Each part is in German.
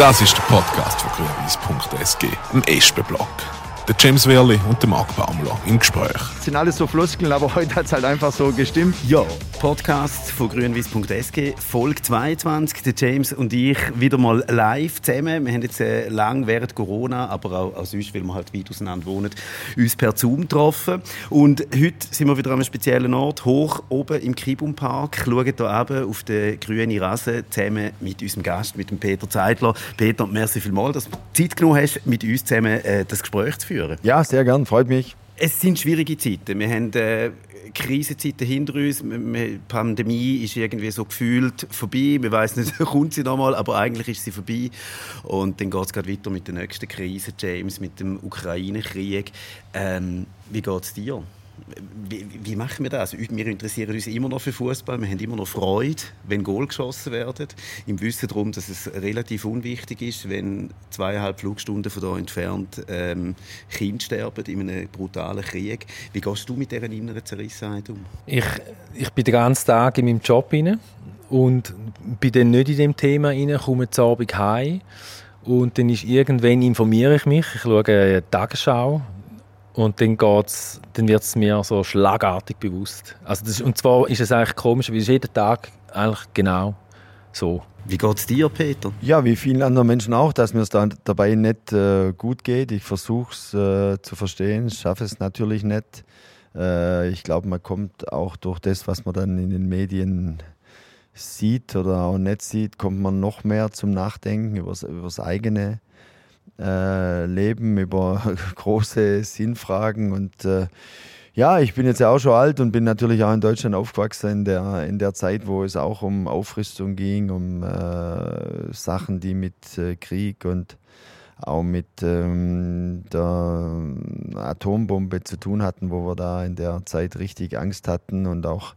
Das ist der Podcast von gruenweiss.sg, ein SB-Blog. Der James Wehrle und der Marc Baumler im Gespräch. Das sind alles so Floskeln, aber heute hat es halt einfach so gestimmt. Ja, Podcast von gruenweiss.sg, Folge 22. Der James und ich wieder mal live zusammen. Wir haben jetzt lange während Corona, aber auch sonst, weil wir halt weit auseinander wohnen, uns per Zoom getroffen. Und heute sind wir wieder an einem speziellen Ort, hoch oben im Kybunpark. Schauen hier runter auf die grüne Rasen zusammen mit unserem Gast, mit dem Peter Zeidler. Peter, merci vielmals, dass du Zeit genommen hast, mit uns zusammen das Gespräch zu führen. Ja, sehr gern, freut mich. Es sind schwierige Zeiten. Wir haben Krisenzeiten hinter uns. Die Pandemie ist irgendwie so gefühlt vorbei. Man weiss nicht, kommt sie nochmal, aber eigentlich ist sie vorbei. Und dann geht es gerade weiter mit der nächsten Krise, James, mit dem Ukraine-Krieg. Wie geht es dir? Wie machen wir das? Wir interessieren uns immer noch für Fußball. Wir haben immer noch Freude, wenn Goal geschossen werden. Im Wissen darum, dass es relativ unwichtig ist, wenn 2,5 Flugstunden von hier entfernt Kinder sterben in einem brutalen Krieg. Wie gehst du mit dieser inneren Zerrissenheit um? Ich bin den ganzen Tag in meinem Job rein und bin dann nicht in diesem Thema rein, komme zu Abend heim und dann ist irgendwann informiere ich mich. Ich schaue eine Tagesschau. Und dann wird es mir so schlagartig bewusst. Also das, und zwar ist es eigentlich komisch, weil es jeden Tag eigentlich genau so. Wie geht es dir, Peter? Ja, wie vielen anderen Menschen auch, dass mir es dabei nicht gut geht. Ich versuche es zu verstehen, schaffe es natürlich nicht. Ich glaube, man kommt auch durch das, was man dann in den Medien sieht oder auch nicht sieht, kommt man noch mehr zum Nachdenken über das eigene Leben, über große Sinnfragen und ich bin jetzt ja auch schon alt und bin natürlich auch in Deutschland aufgewachsen in der Zeit, wo es auch um Aufrüstung ging, um Sachen, die mit Krieg und auch mit der Atombombe zu tun hatten, wo wir da in der Zeit richtig Angst hatten und auch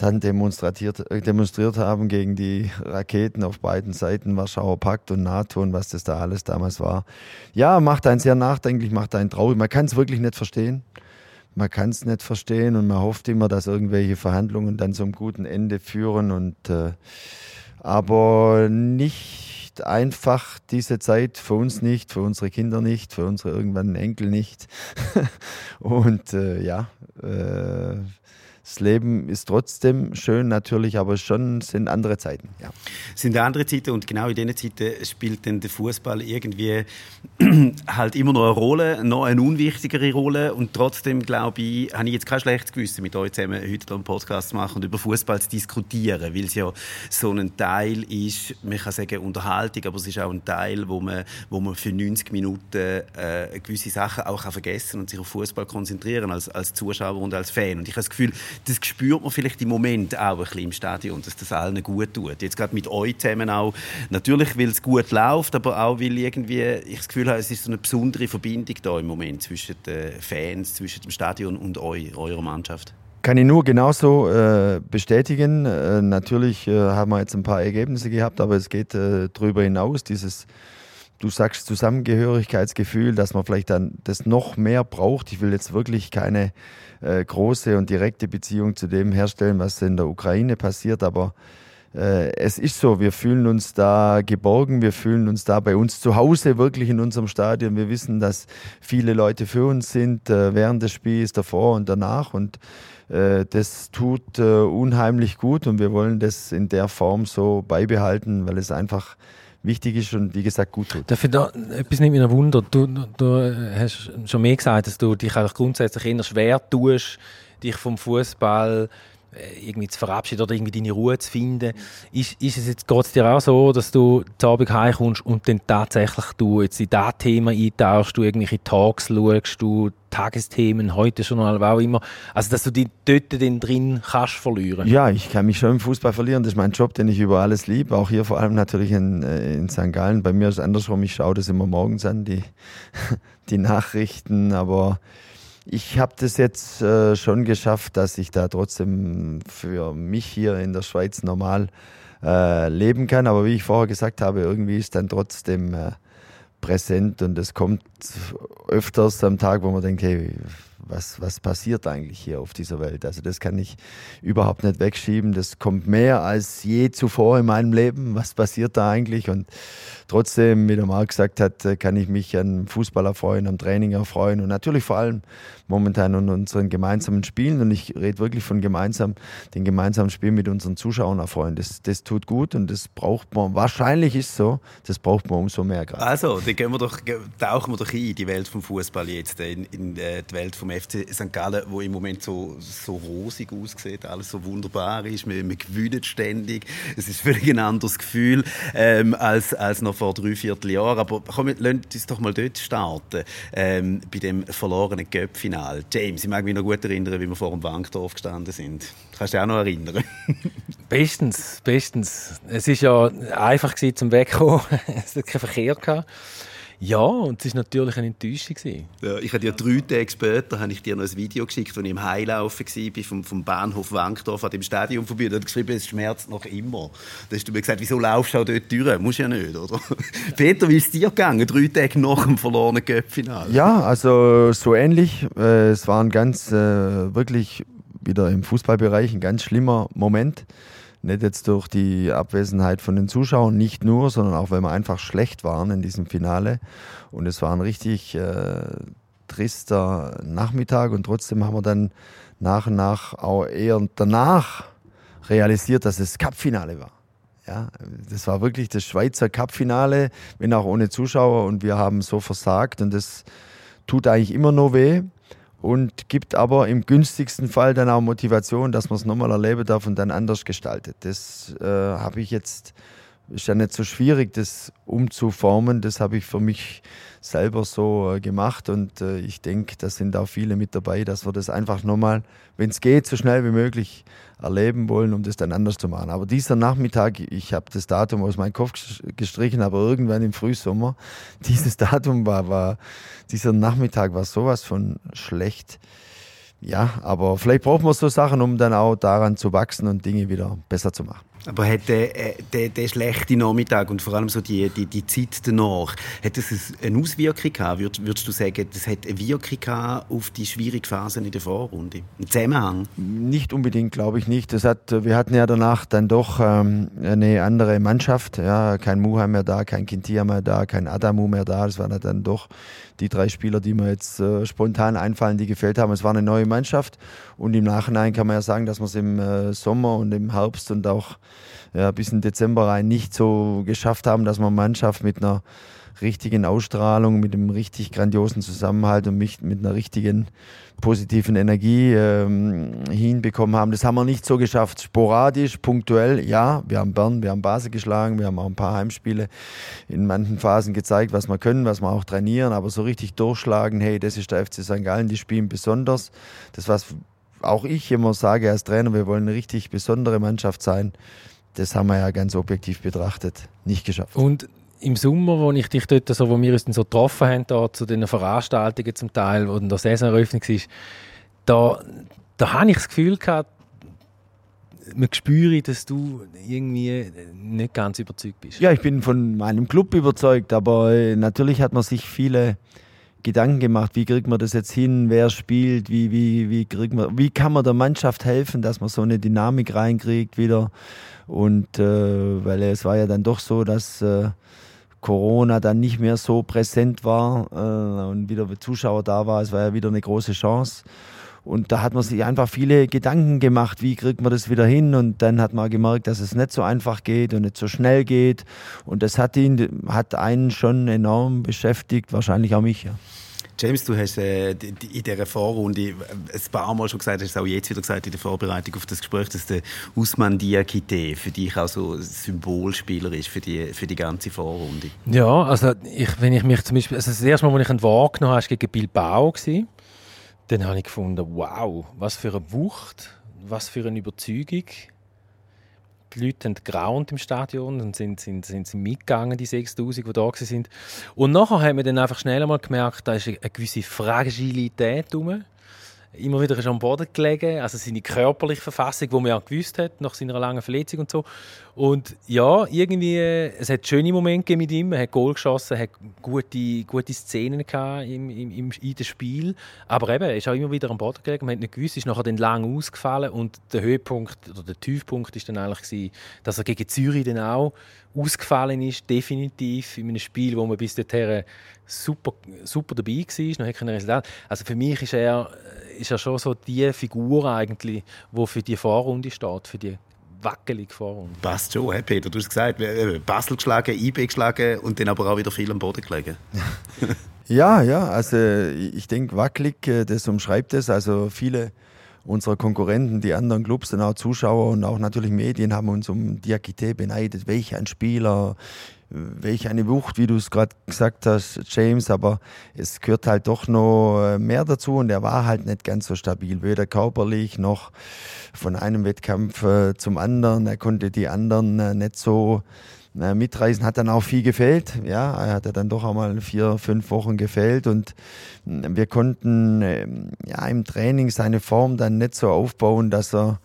dann demonstriert haben gegen die Raketen auf beiden Seiten, Warschauer Pakt und NATO und was das da alles damals war. Ja, macht einen sehr nachdenklich, macht einen traurig. Man kann es wirklich nicht verstehen. Man kann es nicht verstehen und man hofft immer, dass irgendwelche Verhandlungen dann zum guten Ende führen. Und aber nicht einfach diese Zeit, für uns nicht, für unsere Kinder nicht, für unsere irgendwann Enkel nicht. Und das Leben ist trotzdem schön, natürlich, aber schon sind andere Zeiten. Ja. Es sind andere Zeiten und genau in diesen Zeiten spielt dann der Fußball irgendwie halt immer noch eine Rolle, noch eine unwichtigere Rolle. Und trotzdem, glaube ich, habe ich jetzt kein schlechtes Gewissen, mit euch zusammen heute einen Podcast zu machen und über Fußball zu diskutieren, weil es ja so ein Teil ist, man kann sagen Unterhaltung, aber es ist auch ein Teil, wo man für 90 Minuten gewisse Sachen auch vergessen kann und sich auf Fußball konzentrieren als Zuschauer und als Fan. Und ich habe das Gefühl, das spürt man vielleicht im Moment auch ein bisschen im Stadion, dass das allen gut tut. Jetzt gerade mit euch zusammen auch. Natürlich, weil es gut läuft, aber auch, weil irgendwie ich das Gefühl habe, es ist so eine besondere Verbindung da im Moment zwischen den Fans, zwischen dem Stadion und euch, eurer Mannschaft. Kann ich nur genauso bestätigen. Natürlich haben wir jetzt ein paar Ergebnisse gehabt, aber es geht darüber hinaus. Dieses, du sagst, Zusammengehörigkeitsgefühl, dass man vielleicht dann das noch mehr braucht. Ich will jetzt wirklich keine große und direkte Beziehung zu dem herstellen, was in der Ukraine passiert, aber es ist so, wir fühlen uns da geborgen, wir fühlen uns da bei uns zu Hause, wirklich in unserem Stadion. Wir wissen, dass viele Leute für uns sind, während des Spiels, davor und danach und das tut unheimlich gut und wir wollen das in der Form so beibehalten, weil es einfach wichtig ist und wie gesagt gut tut. Etwas nimmt mich noch Wunder. Du hast schon mehr gesagt, dass du dich eigentlich grundsätzlich eher schwer tust, dich vom Fußball irgendwie zu verabschieden oder irgendwie deine Ruhe zu finden. Geht es dir auch so, dass du zu Abend heimkommst und dann tatsächlich du jetzt in das Thema eintauchst, du irgendwelche Talks schaust, du Tagesthemen, Heute-Journal, was auch immer, also dass du dich dort drin kannst verlieren? Ja, ich kann mich schon im Fußball verlieren, das ist mein Job, den ich über alles liebe, auch hier vor allem natürlich in St. Gallen. Bei mir ist es andersrum, ich schaue das immer morgens an, die Nachrichten, aber ich habe das jetzt schon geschafft, dass ich da trotzdem für mich hier in der Schweiz normal leben kann. Aber wie ich vorher gesagt habe, irgendwie ist dann trotzdem präsent und es kommt öfters am Tag, wo man denkt, hey, was passiert eigentlich hier auf dieser Welt. Also das kann ich überhaupt nicht wegschieben. Das kommt mehr als je zuvor in meinem Leben. Was passiert da eigentlich? Und trotzdem, wie der Marc gesagt hat, kann ich mich an Fußball erfreuen, am Training erfreuen und natürlich vor allem momentan an unseren gemeinsamen Spielen. Und ich rede wirklich von gemeinsam, den gemeinsamen Spielen mit unseren Zuschauern erfreuen. Das tut gut und das braucht man. Wahrscheinlich ist so. Das braucht man umso mehr gerade. Also, dann tauchen wir doch ein in die Welt vom Fußball jetzt, in die Welt vom FC St. Gallen, wo im Moment so rosig aussieht, alles so wunderbar ist, wir gewinnen ständig, es ist völlig ein anderes Gefühl als noch vor 3/4 Jahren. Aber komm, lasst uns doch mal dort starten, bei dem verlorenen Cup-Final. James, ich mag mich noch gut erinnern, wie wir vor dem Wankdorf gestanden sind. Kannst du dich auch noch erinnern? Bestens. Es war ja einfach zum Wegkommen, es hat keinen Verkehr gehabt. Ja, und es war natürlich eine Enttäuschung. Ja, ich habe dir 3 Tage später habe ich dir noch ein Video geschickt, als ich im Heilaufen war, vom Bahnhof Wankdorf an dem Stadion vorbei. Und hat geschrieben, es schmerzt noch immer. Da hast du mir gesagt, wieso laufst du auch dort durch? Musst ja nicht, oder? Ja. Peter, wie ist es dir gegangen, 3 Tage nach dem verlorenen Cup-Finale? Ja, also so ähnlich. Es war ein ganz, wirklich wieder im Fußballbereich ein ganz schlimmer Moment. Nicht jetzt durch die Abwesenheit von den Zuschauern, nicht nur, sondern auch, weil wir einfach schlecht waren in diesem Finale. Und es war ein richtig trister Nachmittag. Und trotzdem haben wir dann nach und nach auch eher danach realisiert, dass es Cup-Finale war. Ja, das war wirklich das Schweizer Cup-Finale, wenn auch ohne Zuschauer. Und wir haben so versagt. Und das tut eigentlich immer noch weh. Und gibt aber im günstigsten Fall dann auch Motivation, dass man es nochmal erleben darf und dann anders gestaltet. Das habe ich jetzt, ist ja nicht so schwierig, das umzuformen. Das habe ich für mich selber so gemacht und ich denke, da sind auch viele mit dabei, dass wir das einfach nochmal, wenn es geht, so schnell wie möglich erleben wollen, um das dann anders zu machen. Aber dieser Nachmittag, ich habe das Datum aus meinem Kopf gestrichen, aber irgendwann im Frühsommer, dieser Nachmittag war sowas von schlecht. Ja, aber vielleicht braucht man so Sachen, um dann auch daran zu wachsen und Dinge wieder besser zu machen. Aber hat der schlechte Nachmittag und vor allem so die Zeit danach, hat das eine Auswirkung gehabt? Würdest du sagen, das hat eine Wirkung gehabt auf die schwierige Phase in der Vorrunde? Ein Zusammenhang? Nicht unbedingt, glaube ich nicht. Wir hatten ja danach dann doch eine andere Mannschaft. Ja, kein Muha mehr da, kein Kintia mehr da, kein Adamu mehr da. Das waren dann doch die 3 Spieler, die mir jetzt spontan einfallen, die gefehlt haben. Es war eine neue Mannschaft und im Nachhinein kann man ja sagen, dass wir es im Sommer und im Herbst und auch bis in Dezember rein nicht so geschafft haben, dass man Mannschaft mit einer richtigen Ausstrahlung, mit einem richtig grandiosen Zusammenhalt und mit einer richtigen positiven Energie hinbekommen haben. Das haben wir nicht so geschafft. Sporadisch, punktuell, ja, wir haben Bern, wir haben Basel geschlagen, wir haben auch ein paar Heimspiele in manchen Phasen gezeigt, was wir können, was wir auch trainieren, aber so richtig durchschlagen, hey, das ist der FC St. Gallen, die spielen besonders. Das, was auch ich immer sage als Trainer, wir wollen eine richtig besondere Mannschaft sein, das haben wir ja ganz objektiv betrachtet nicht geschafft. Und im Sommer, wo ich dich dort so, wo wir uns dann so getroffen haben, da, zu den Veranstaltungen zum Teil, wo dann der Saisoneröffnung war, da habe ich das Gefühl gehabt, man spüre, dass du irgendwie nicht ganz überzeugt bist. Ja, ich bin von meinem Club überzeugt, aber natürlich hat man sich viele Gedanken gemacht, wie kriegt man das jetzt hin, wer spielt, wie kann man der Mannschaft helfen, dass man so eine Dynamik reinkriegt wieder. Und weil es war ja dann doch so, dass Corona dann nicht mehr so präsent war und wieder Zuschauer da war, es war ja wieder eine große Chance. Und da hat man sich einfach viele Gedanken gemacht, wie kriegt man das wieder hin. Und dann hat man gemerkt, dass es nicht so einfach geht und nicht so schnell geht. Und das hat einen schon enorm beschäftigt, wahrscheinlich auch mich. Ja. James, du hast in dieser Vorrunde ein paar Mal schon gesagt, hast es auch jetzt wieder gesagt in der Vorbereitung auf das Gespräch, dass der Osman Diakite für dich auch so ein Symbolspieler ist für die ganze Vorrunde. Ja, also wenn ich mich zum Beispiel, also das erste Mal, als ich ihn wahrgenommen habe, war gegen Bilbao. Dann habe ich gefunden, wow, was für eine Wucht, was für eine Überzeugung. Die Leute haben geraunt im Stadion und sind mitgegangen, die 6'000, die da waren. Und nachher haben wir dann einfach schnell einmal gemerkt, da ist eine gewisse Fragilität rum. immer wieder am Boden gelegen, also seine körperliche Verfassung, die man ja gewusst hat, nach seiner langen Verletzung und so. Und ja, irgendwie, es hat schöne Momente mit ihm, er hat Goal geschossen, hat gute Szenen gehabt in dem Spiel, aber eben, er ist auch immer wieder am Boden gelegen, man hat nicht gewusst, ist nachher dann lang ausgefallen und der Höhepunkt oder der Tiefpunkt war dann eigentlich, dass er gegen Zürich dann auch ausgefallen ist, definitiv, in einem Spiel, wo man bis dorthin super, super dabei war, noch kein Resultat. Also für mich ist er schon so die Figur eigentlich, die für die Vorrunde steht, für die wackelige Vorrunde. Passt schon, hey Peter, du hast gesagt, Basel geschlagen, IB geschlagen und dann aber auch wieder viel am Boden gelegen. Ja, also ich denke, wackelig, das umschreibt es, also viele unserer Konkurrenten, die anderen Clubs, dann auch Zuschauer und auch natürlich Medien haben uns um Diakite beneidet. Welch ein Spieler, welch eine Wucht, wie du es gerade gesagt hast, James. Aber es gehört halt doch noch mehr dazu und er war halt nicht ganz so stabil, weder körperlich noch von einem Wettkampf zum anderen. Er konnte die anderen nicht so mitreisen, hat dann auch viel gefehlt. Ja, er hat dann doch einmal 4-5 Wochen gefehlt und wir konnten ja, im Training seine Form dann nicht so aufbauen, dass er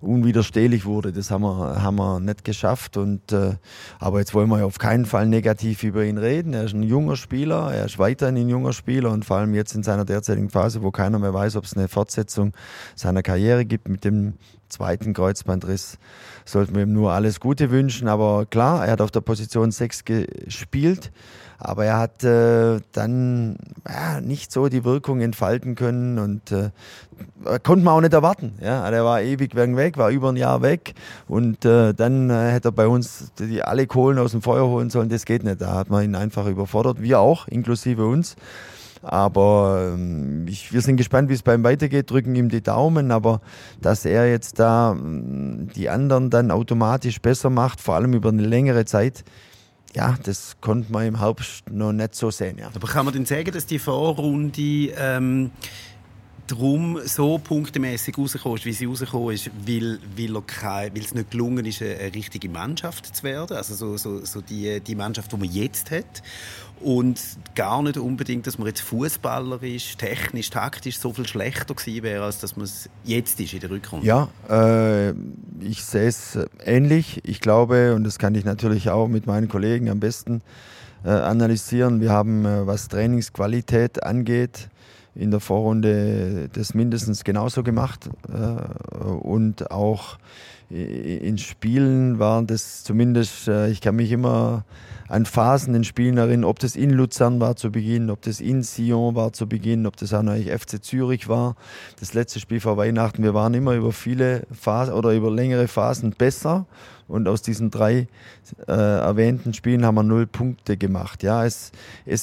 unwiderstehlich wurde. Das haben wir nicht geschafft. Und, aber jetzt wollen wir auf keinen Fall negativ über ihn reden. Er ist ein junger Spieler, er ist weiterhin ein junger Spieler und vor allem jetzt in seiner derzeitigen Phase, wo keiner mehr weiß, ob es eine Fortsetzung seiner Karriere gibt mit dem zweiten Kreuzbandriss, sollten wir ihm nur alles Gute wünschen. Aber klar, er hat auf der Position 6 gespielt, aber er hat dann nicht so die Wirkung entfalten können und konnte man auch nicht erwarten. Ja? Er war ewig weg, war über ein Jahr weg und dann hätte er bei uns die alle Kohlen aus dem Feuer holen sollen, das geht nicht. Da hat man ihn einfach überfordert, wir auch, inklusive uns. Aber wir sind gespannt, wie es bei ihm weitergeht, drücken ihm die Daumen, aber dass er jetzt da die anderen dann automatisch besser macht, vor allem über eine längere Zeit, ja, das konnte man im Herbst noch nicht so sehen. Ja. Aber kann man denn sagen, dass die Vorrunde darum so punktemässig rausgekommen ist, wie sie rausgekommen ist, weil es nicht gelungen ist, eine richtige Mannschaft zu werden, also so die Mannschaft, die man jetzt hat? Und gar nicht unbedingt, dass man jetzt fußballerisch, technisch, taktisch so viel schlechter gewesen wäre, als dass man es jetzt ist in der Rückrunde. Ja, ich sehe es ähnlich. Ich glaube, und das kann ich natürlich auch mit meinen Kollegen am besten analysieren, wir haben, was Trainingsqualität angeht, in der Vorrunde das mindestens genauso gemacht und auch in Spielen waren das zumindest, ich kann mich immer an Phasen in Spielen erinnern, ob das in Luzern war zu Beginn, ob das in Sion war zu Beginn, ob das auch noch FC Zürich war, das letzte Spiel vor Weihnachten, wir waren immer über viele Phasen oder über längere Phasen besser und aus diesen 3 erwähnten Spielen haben wir 0 Punkte gemacht. Ja, es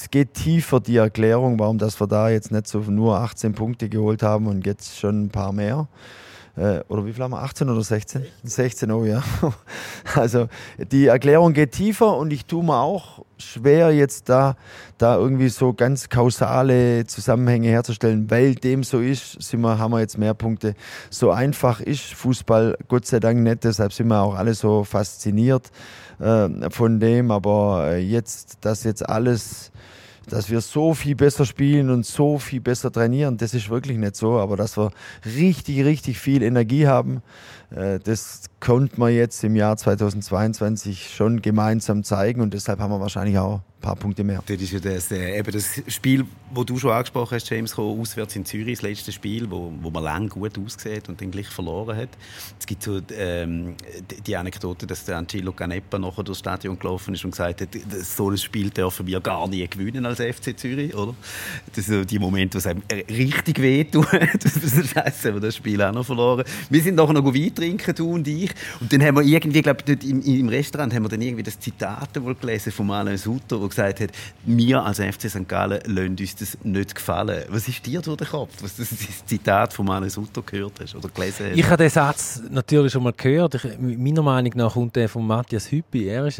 geht tiefer, die Erklärung, warum dass wir da jetzt nicht so nur 18 Punkte geholt haben und jetzt schon ein paar mehr. Oder wie viel haben wir? 18 oder 16? 16, oh ja. Also die Erklärung geht tiefer und ich tue mir auch schwer, jetzt da irgendwie so ganz kausale Zusammenhänge herzustellen. Weil dem so ist, haben wir jetzt mehr Punkte. So einfach ist Fußball Gott sei Dank nicht, deshalb sind wir auch alle so fasziniert von dem. Aber jetzt, dass jetzt alles... Dass wir so viel besser spielen und so viel besser trainieren, das ist wirklich nicht so. Aber dass wir richtig, richtig viel Energie haben, das konnte man jetzt im Jahr 2022 schon gemeinsam zeigen. Und deshalb haben wir wahrscheinlich auch ein paar Punkte mehr. Das ist ja das Spiel, das du schon angesprochen hast, James, auswärts in Zürich, das letzte Spiel, wo man lange gut ausgesehen und dann gleich verloren hat. Es gibt so die Anekdote, dass der Angelo Canepa nachher durchs Stadion gelaufen ist und gesagt hat, so ein Spiel dürfen wir gar nie gewinnen als FC Zürich, oder? Das sind so die Momente, die einem richtig wehtun. Scheiße, haben wir das Spiel auch noch verloren. Wir sind nachher noch Wein trinken, du und ich. Und dann haben wir irgendwie, glaube ich, im Restaurant haben wir dann irgendwie das Zitat wohl gelesen von Alain Sutter, der gesagt hat, wir als FC St. Gallen lassen uns das nicht gefallen. Was ist dir durch den Kopf, was das Zitat von Alain Sutter gehört hast oder gelesen hast? Ich habe den Satz natürlich schon mal gehört. Meiner Meinung nach kommt der von Matthias Hüppi. Er ist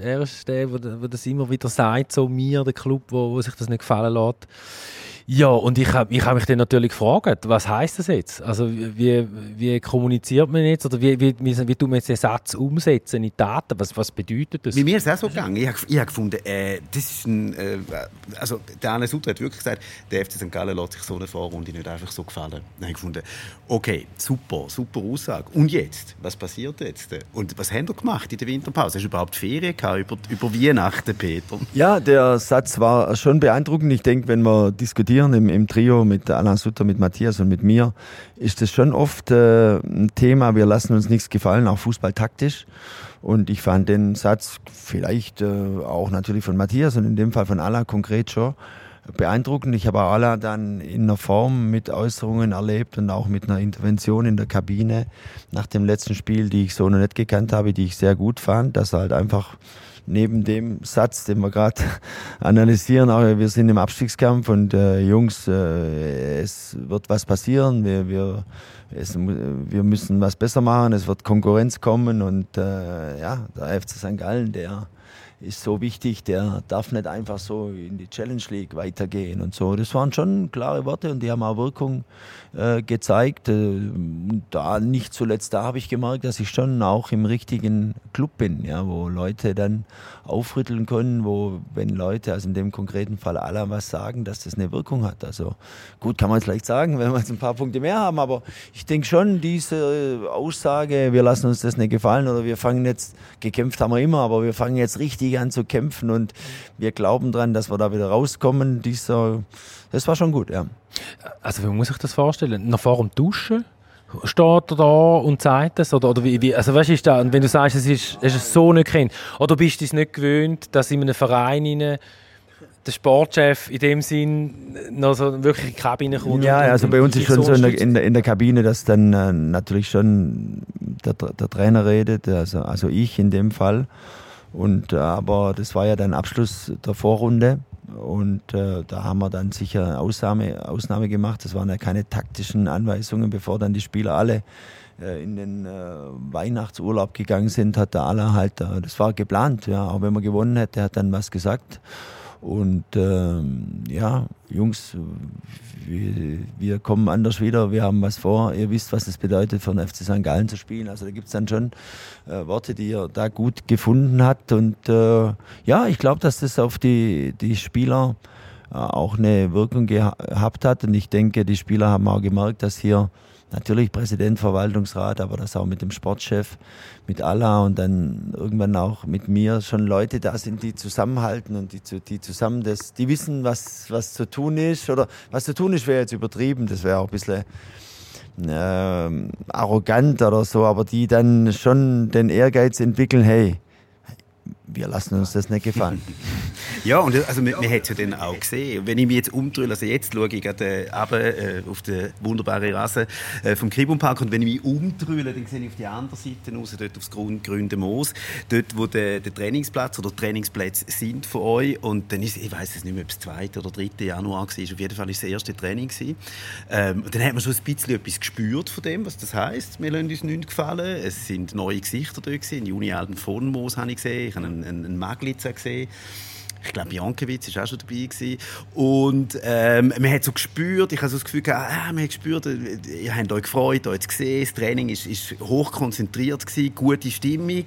der das immer wieder sagt, so wir, der Club, wo sich das nicht gefallen lässt. Ja, und ich hab mich dann natürlich gefragt, was heisst das jetzt? Also wie kommuniziert man jetzt? Oder wie tun wir jetzt den Satz umsetzen in Daten? Was bedeutet das? Bei mir ist es auch so gegangen. Ich hab gefunden, das ist ein... also, der Alain Sutter hat wirklich gesagt, der FC St. Gallen lässt sich so eine Vorrunde nicht einfach so gefallen. Dann hab ich gefunden, okay, super Aussage. Und jetzt? Was passiert jetzt? Und was haben wir gemacht in der Winterpause? Hast du überhaupt Ferien gehabt über Weihnachten, Peter? Ja, der Satz war schon beeindruckend. Ich denke, wenn wir diskutieren, im Trio mit Alain Sutter, mit Matthias und mit mir, ist das schon oft ein Thema. Wir lassen uns nichts gefallen, auch fußballtaktisch. Und ich fand den Satz vielleicht auch natürlich von Matthias und in dem Fall von Alain konkret schon beeindruckend. Ich habe Alain dann in einer Form mit Äußerungen erlebt und auch mit einer Intervention in der Kabine nach dem letzten Spiel, die ich so noch nicht gekannt habe, die ich sehr gut fand, dass er halt einfach neben dem Satz, den wir gerade analysieren, auch wir sind im Abstiegskampf und Jungs, es wird was passieren, wir müssen was besser machen, es wird Konkurrenz kommen und ja, der FC St. Gallen, der ist so wichtig, der darf nicht einfach so in die Challenge League weitergehen und so. Das waren schon klare Worte und die haben auch Wirkung gezeigt. Da nicht zuletzt, da habe ich gemerkt, dass ich schon auch im richtigen Club bin, ja, wo Leute dann aufrütteln können, wo, wenn Leute, also in dem konkreten Fall Alain, was sagen, dass das eine Wirkung hat. Also gut, kann man es vielleicht sagen, wenn wir jetzt ein paar Punkte mehr haben, aber ich denke schon, diese Aussage, wir lassen uns das nicht gefallen oder wir fangen jetzt, gekämpft haben wir immer, aber wir fangen jetzt richtig an zu kämpfen und wir glauben daran, dass wir da wieder rauskommen. Das war schon gut, ja. Also wie muss ich das vorstellen? Noch vor dem Duschen steht er da und zeigt es? Oder wie, also was ist da? Und wenn du sagst, es ist so nicht kennt, oder bist du es nicht gewöhnt, dass in einem Verein rein der Sportchef in dem Sinn noch so wirklich in die Kabine kommt? Ja, also bei uns ist schon so in der Kabine, dass dann natürlich schon der Trainer redet, also ich in dem Fall. Aber das war ja dann Abschluss der Vorrunde und da haben wir dann sicher eine Ausnahme gemacht. Das waren ja keine taktischen Anweisungen, bevor dann die Spieler alle in den Weihnachtsurlaub gegangen sind, hat der Alain halt, das war geplant, ja, auch wenn man gewonnen hätte, hat dann was gesagt. Und ja, Jungs, wir kommen anders wieder, wir haben was vor, ihr wisst, was es bedeutet, für den FC St. Gallen zu spielen. Also da gibt es dann schon Worte, die er da gut gefunden hat. Und ja, ich glaube, dass das auf die Spieler auch eine Wirkung gehabt hat. Und ich denke, die Spieler haben auch gemerkt, dass hier natürlich Präsident, Verwaltungsrat, aber das auch mit dem Sportchef, mit Alain und dann irgendwann auch mit mir schon Leute da sind, die zusammenhalten und die zusammen das, die wissen, was zu tun ist. Oder was zu tun ist, wäre jetzt übertrieben, das wäre auch ein bisschen arrogant oder so, aber die dann schon den Ehrgeiz entwickeln, hey, wir lassen uns das nicht gefallen. Ja, und also man hat es ja dann auch gesehen. Wenn ich mich jetzt umdrehe, also jetzt schaue ich gerade auf die wunderbare Rasen vom Kybunpark und wenn ich mich umdrehe, dann sehe ich auf die andere Seite raus, dort aufs grüne Moos, dort wo der Trainingsplatz oder Trainingsplätze sind von euch und dann ist, ich weiss es nicht mehr, ob es 2. oder 3. Januar war, auf jeden Fall war es das erste Training. Und dann hat man schon ein bisschen etwas gespürt von dem, was das heisst. Wir lassen uns nichts gefallen. Es sind neue Gesichter dort gewesen. Juni Alben von Moos habe ich gesehen, ich habe einen Makliza gesehen. Ich glaube, Jankewitz war auch schon dabei. Und man hat so gespürt, ich habe so das Gefühl gehabt, man hat gespürt, ihr habt euch gefreut, euch gesehen, das Training war hochkonzentriert, gute Stimmung.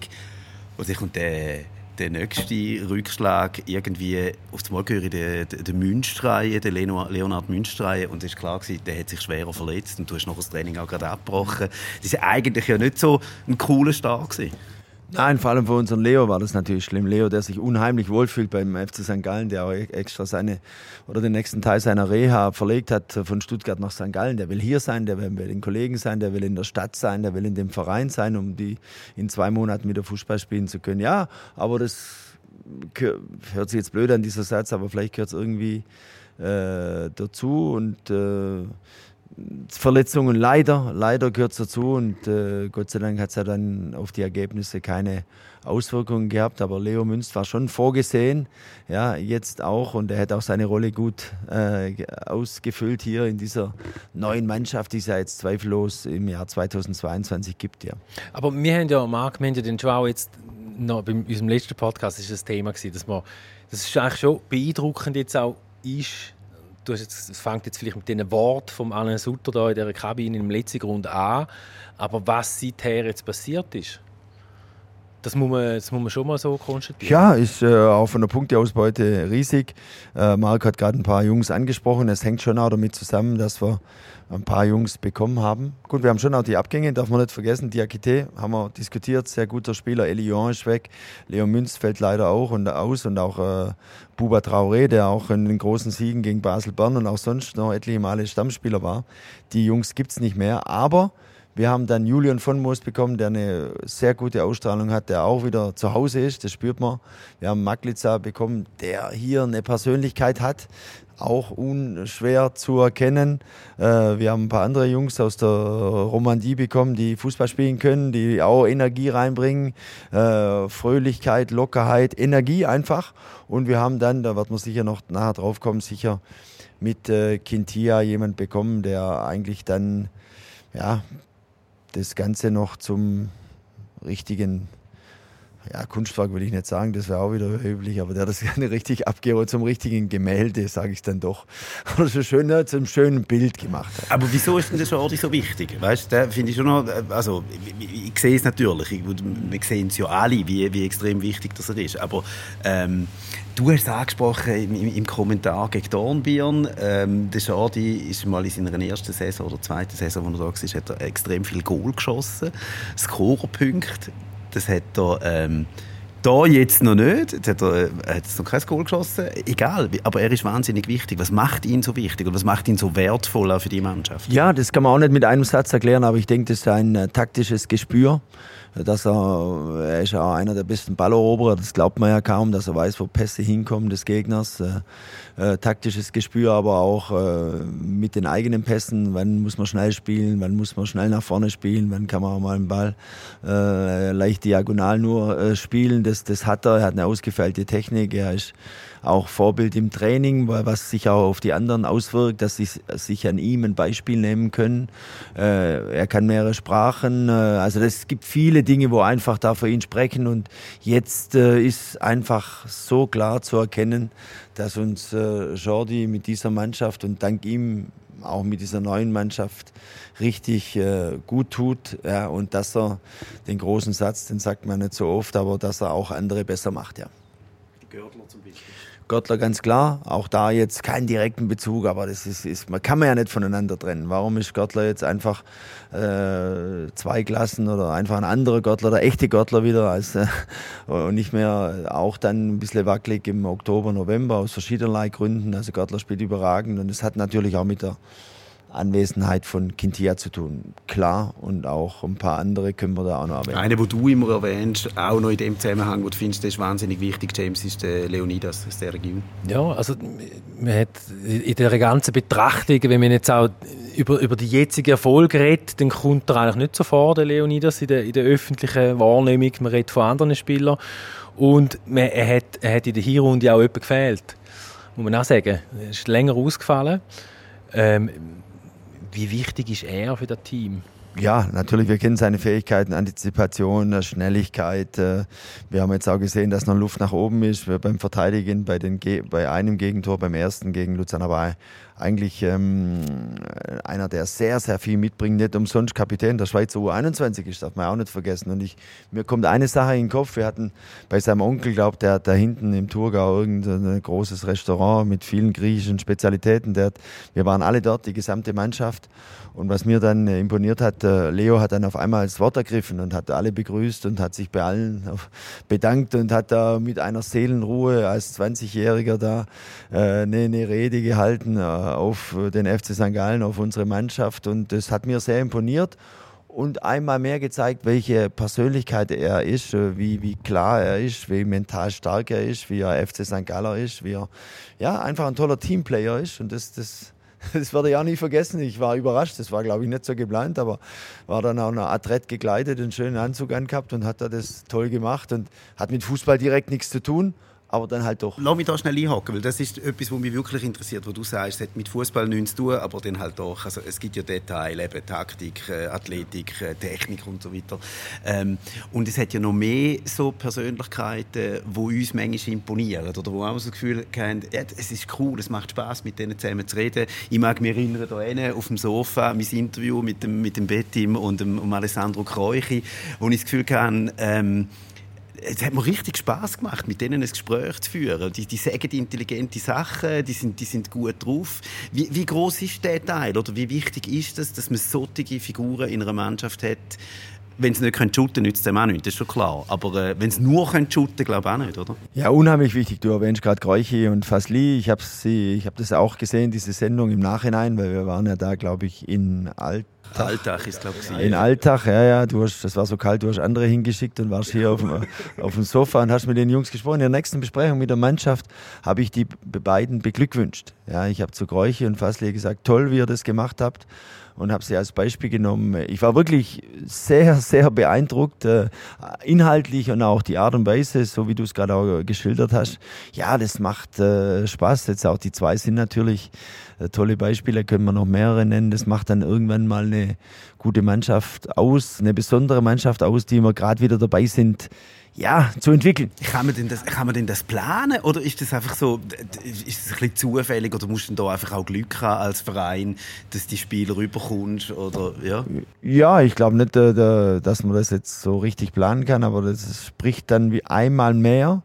Und dann kommt der nächste Rückschlag, irgendwie auf einmal höre ich den Münstreier, den Leonard Münstreier, und es war klar gewesen, der hat sich schwerer verletzt und du hast noch das Training auch gerade abgebrochen. Das war eigentlich ja nicht so ein cooler Start gewesen. Nein, vor allem für unseren Leo war das natürlich schlimm. Leo, der sich unheimlich wohlfühlt beim FC St. Gallen, der auch extra den nächsten Teil seiner Reha verlegt hat von Stuttgart nach St. Gallen. Der will hier sein, der will bei den Kollegen sein, der will in der Stadt sein, der will in dem Verein sein, um die in 2 Monaten wieder Fußball spielen zu können. Ja, aber das hört sich jetzt blöd an, dieser Satz, aber vielleicht gehört es irgendwie dazu und Verletzungen leider gehört es dazu und Gott sei Dank hat es ja dann auf die Ergebnisse keine Auswirkungen gehabt, aber Leo Münz war schon vorgesehen, ja, jetzt auch und er hat auch seine Rolle gut ausgefüllt hier in dieser neuen Mannschaft, die es ja jetzt zweifellos im Jahr 2022 gibt, ja. Aber wir haben ja, Marc, wir haben ja den Joao jetzt noch, bei unserem letzten Podcast war das Thema, dass man, das ist eigentlich schon beeindruckend jetzt auch ist, es fängt jetzt vielleicht mit diesen Worten von Alain Sutter da in dieser Kabine im letzten Grund an. Aber was seither jetzt passiert ist, das muss man schon mal so konstatieren. Ja, ist auch von der Punkteausbeute riesig. Marc hat gerade ein paar Jungs angesprochen. Es hängt schon auch damit zusammen, dass wir ein paar Jungs bekommen haben. Gut, wir haben schon auch die Abgänge, darf man nicht vergessen. Diakite haben wir diskutiert, sehr guter Spieler. Eli Juan ist weg, Leo Münz fällt leider auch und aus. Und auch Bouba Traoré, der auch in den großen Siegen gegen Basel-Bern und auch sonst noch etliche Male Stammspieler war. Die Jungs gibt es nicht mehr, aber... Wir haben dann Julian von Moos bekommen, der eine sehr gute Ausstrahlung hat, der auch wieder zu Hause ist, das spürt man. Wir haben Makliza bekommen, der hier eine Persönlichkeit hat, auch unschwer zu erkennen. Wir haben ein paar andere Jungs aus der Romandie bekommen, die Fußball spielen können, die auch Energie reinbringen, Fröhlichkeit, Lockerheit, Energie einfach. Und wir haben dann, da wird man sicher noch nachher drauf kommen, sicher mit Kintia jemand bekommen, der eigentlich dann, ja, das Ganze noch zum richtigen, ja, Kunstwerk will ich nicht sagen, das wäre auch wieder überheblich, aber der das gerne richtig abgeholt, zum richtigen Gemälde, sage ich dann doch. Oder so schön, zum schönen Bild gemacht hat. Aber wieso ist denn das Ort so wichtig? Weißt du, finde ich schon noch, also ich sehe es natürlich, wir sehen es ja alle, wie extrem wichtig das ist, aber du hast es angesprochen im Kommentar gegen Dornbirn. Der Schadi ist mal in seiner ersten Saison oder zweiten Saison, als er da war, hat er extrem viel Goal geschossen. Scorerpunkte, das hat er da jetzt noch nicht. Jetzt hat er jetzt noch kein Goal geschossen. Egal, aber er ist wahnsinnig wichtig. Was macht ihn so wichtig und was macht ihn so wertvoll auch für die Mannschaft? Ja, das kann man auch nicht mit einem Satz erklären, aber ich denke, das ist ein taktisches Gespür. Dass er ist auch einer der besten Balleroberer, das glaubt man ja kaum, dass er weiß, wo Pässe hinkommen des Gegners. Taktisches Gespür, aber auch mit den eigenen Pässen. Wann muss man schnell spielen, wann muss man schnell nach vorne spielen, wann kann man auch mal einen Ball leicht diagonal nur spielen. Das hat er. Er hat eine ausgefeilte Technik. Er ist auch Vorbild im Training, was sich auch auf die anderen auswirkt, dass sie sich an ihm ein Beispiel nehmen können. Er kann mehrere Sprachen. Also es gibt viele Dinge, wo einfach da für ihn sprechen. Und jetzt ist einfach so klar zu erkennen, dass uns Jordi mit dieser Mannschaft und dank ihm auch mit dieser neuen Mannschaft richtig gut tut, ja, und dass er den großen Satz, den sagt man nicht so oft, aber dass er auch andere besser macht. Ja. Gottler zum Beispiel. Gottler ganz klar, auch da jetzt keinen direkten Bezug, aber das ist man kann man ja nicht voneinander trennen. Warum ist Gottler jetzt einfach zwei Klassen oder einfach ein anderer Gottler, der echte Gottler wieder als und nicht mehr auch dann ein bisschen wackelig im Oktober, November aus verschiedenerlei Gründen. Also Gottler spielt überragend und es hat natürlich auch mit der Anwesenheit von Kintia zu tun. Klar, und auch ein paar andere können wir da auch noch erwähnen. Eine, die du immer erwähnst, auch noch in dem Zusammenhang, wo du findest, das ist wahnsinnig wichtig, James, ist der Leonidas Regi. Ja, also man hat in der ganzen Betrachtung, wenn man jetzt auch über die jetzigen Erfolge redet, dann kommt er eigentlich nicht so vor, der Leonidas, in der öffentlichen Wahrnehmung. Man redet von anderen Spielern. Und er hat in der Hinrunde auch jemanden gefehlt. Muss man auch sagen. Er ist länger ausgefallen. Wie wichtig ist er für das Team? Ja, natürlich. Wir kennen seine Fähigkeiten, Antizipation, Schnelligkeit. Wir haben jetzt auch gesehen, dass noch Luft nach oben ist. Beim Verteidigen, bei einem Gegentor, beim ersten gegen Luzern, aber eigentlich einer, der sehr, sehr viel mitbringt. Nicht umsonst Kapitän der Schweizer U21 ist, darf man auch nicht vergessen. Und mir kommt eine Sache in den Kopf. Wir hatten bei seinem Onkel, glaubt, der hat da hinten im Thurgau irgendein großes Restaurant mit vielen griechischen Spezialitäten. Wir waren alle dort, die gesamte Mannschaft. Und was mir dann imponiert hat, Leo hat dann auf einmal das Wort ergriffen und hat alle begrüßt und hat sich bei allen bedankt und hat da mit einer Seelenruhe als 20-Jähriger da eine Rede gehalten auf den FC St. Gallen, auf unsere Mannschaft. Und das hat mir sehr imponiert und einmal mehr gezeigt, welche Persönlichkeit er ist, wie klar er ist, wie mental stark er ist, wie er FC St. Galler ist, wie er ja, einfach ein toller Teamplayer ist. Und das werde ich auch nie vergessen. Ich war überrascht. Das war, glaube ich, nicht so geplant, aber war dann auch noch adrett gekleidet, einen schönen Anzug angehabt und hat da das toll gemacht und hat mit Fußball direkt nichts zu tun. aber dann halt doch. Lass mich da schnell einhaken, weil das ist etwas, was mich wirklich interessiert, wo du sagst, es hat mit Fußball nichts zu tun, aber dann halt doch. Also es gibt ja Details, eben Taktik, Athletik, Technik und so weiter. Und es hat ja noch mehr so Persönlichkeiten, die uns manchmal imponieren oder wo auch so das Gefühl haben, ja, es ist cool, es macht Spass, mit denen zusammen zu reden. Ich mag mich erinnern, hier auf dem Sofa, mein Interview mit dem Betim und dem Alessandro Kräuchi, wo ich das Gefühl hatte, es hat mir richtig Spass gemacht, mit denen ein Gespräch zu führen. Die sagen intelligente Sachen, die sind gut drauf. Wie gross ist der Teil oder wie wichtig ist es, dass man solche Figuren in einer Mannschaft hat? Wenn sie nicht shooten können, nützt es dem auch nicht, das ist schon klar. Aber wenn sie nur shooten können, glaube ich auch nicht, oder? Ja, unheimlich wichtig. Du erwähnst gerade Kräuchi und Fasli. Ich hab das auch gesehen, diese Sendung im Nachhinein, weil wir waren ja da, glaube ich, in Altach ist, glaube ich. In Altach, ja. Das war so kalt, du hast andere hingeschickt und warst hier auf dem Sofa und hast mit den Jungs gesprochen. In der nächsten Besprechung mit der Mannschaft habe ich die beiden beglückwünscht. Ja, ich habe zu Kräuchi und Fasli gesagt, toll, wie ihr das gemacht habt. Und habe sie als Beispiel genommen. Ich war wirklich sehr, sehr beeindruckt, inhaltlich und auch die Art und Weise, so wie du es gerade auch geschildert hast. Ja, das macht Spaß. Jetzt auch die zwei sind natürlich tolle Beispiele, können wir noch mehrere nennen. Das macht dann irgendwann mal eine gute Mannschaft aus, eine besondere Mannschaft aus, die wir gerade wieder dabei sind, ja, zu entwickeln. Kann man denn das planen? Oder ist das einfach so, ist das ein bisschen zufällig? Oder musst du da einfach auch Glück haben als Verein, dass die Spieler rüberkommst? Oder, ja? Ja, ich glaube nicht, dass man das jetzt so richtig planen kann, aber das spricht dann wie einmal mehr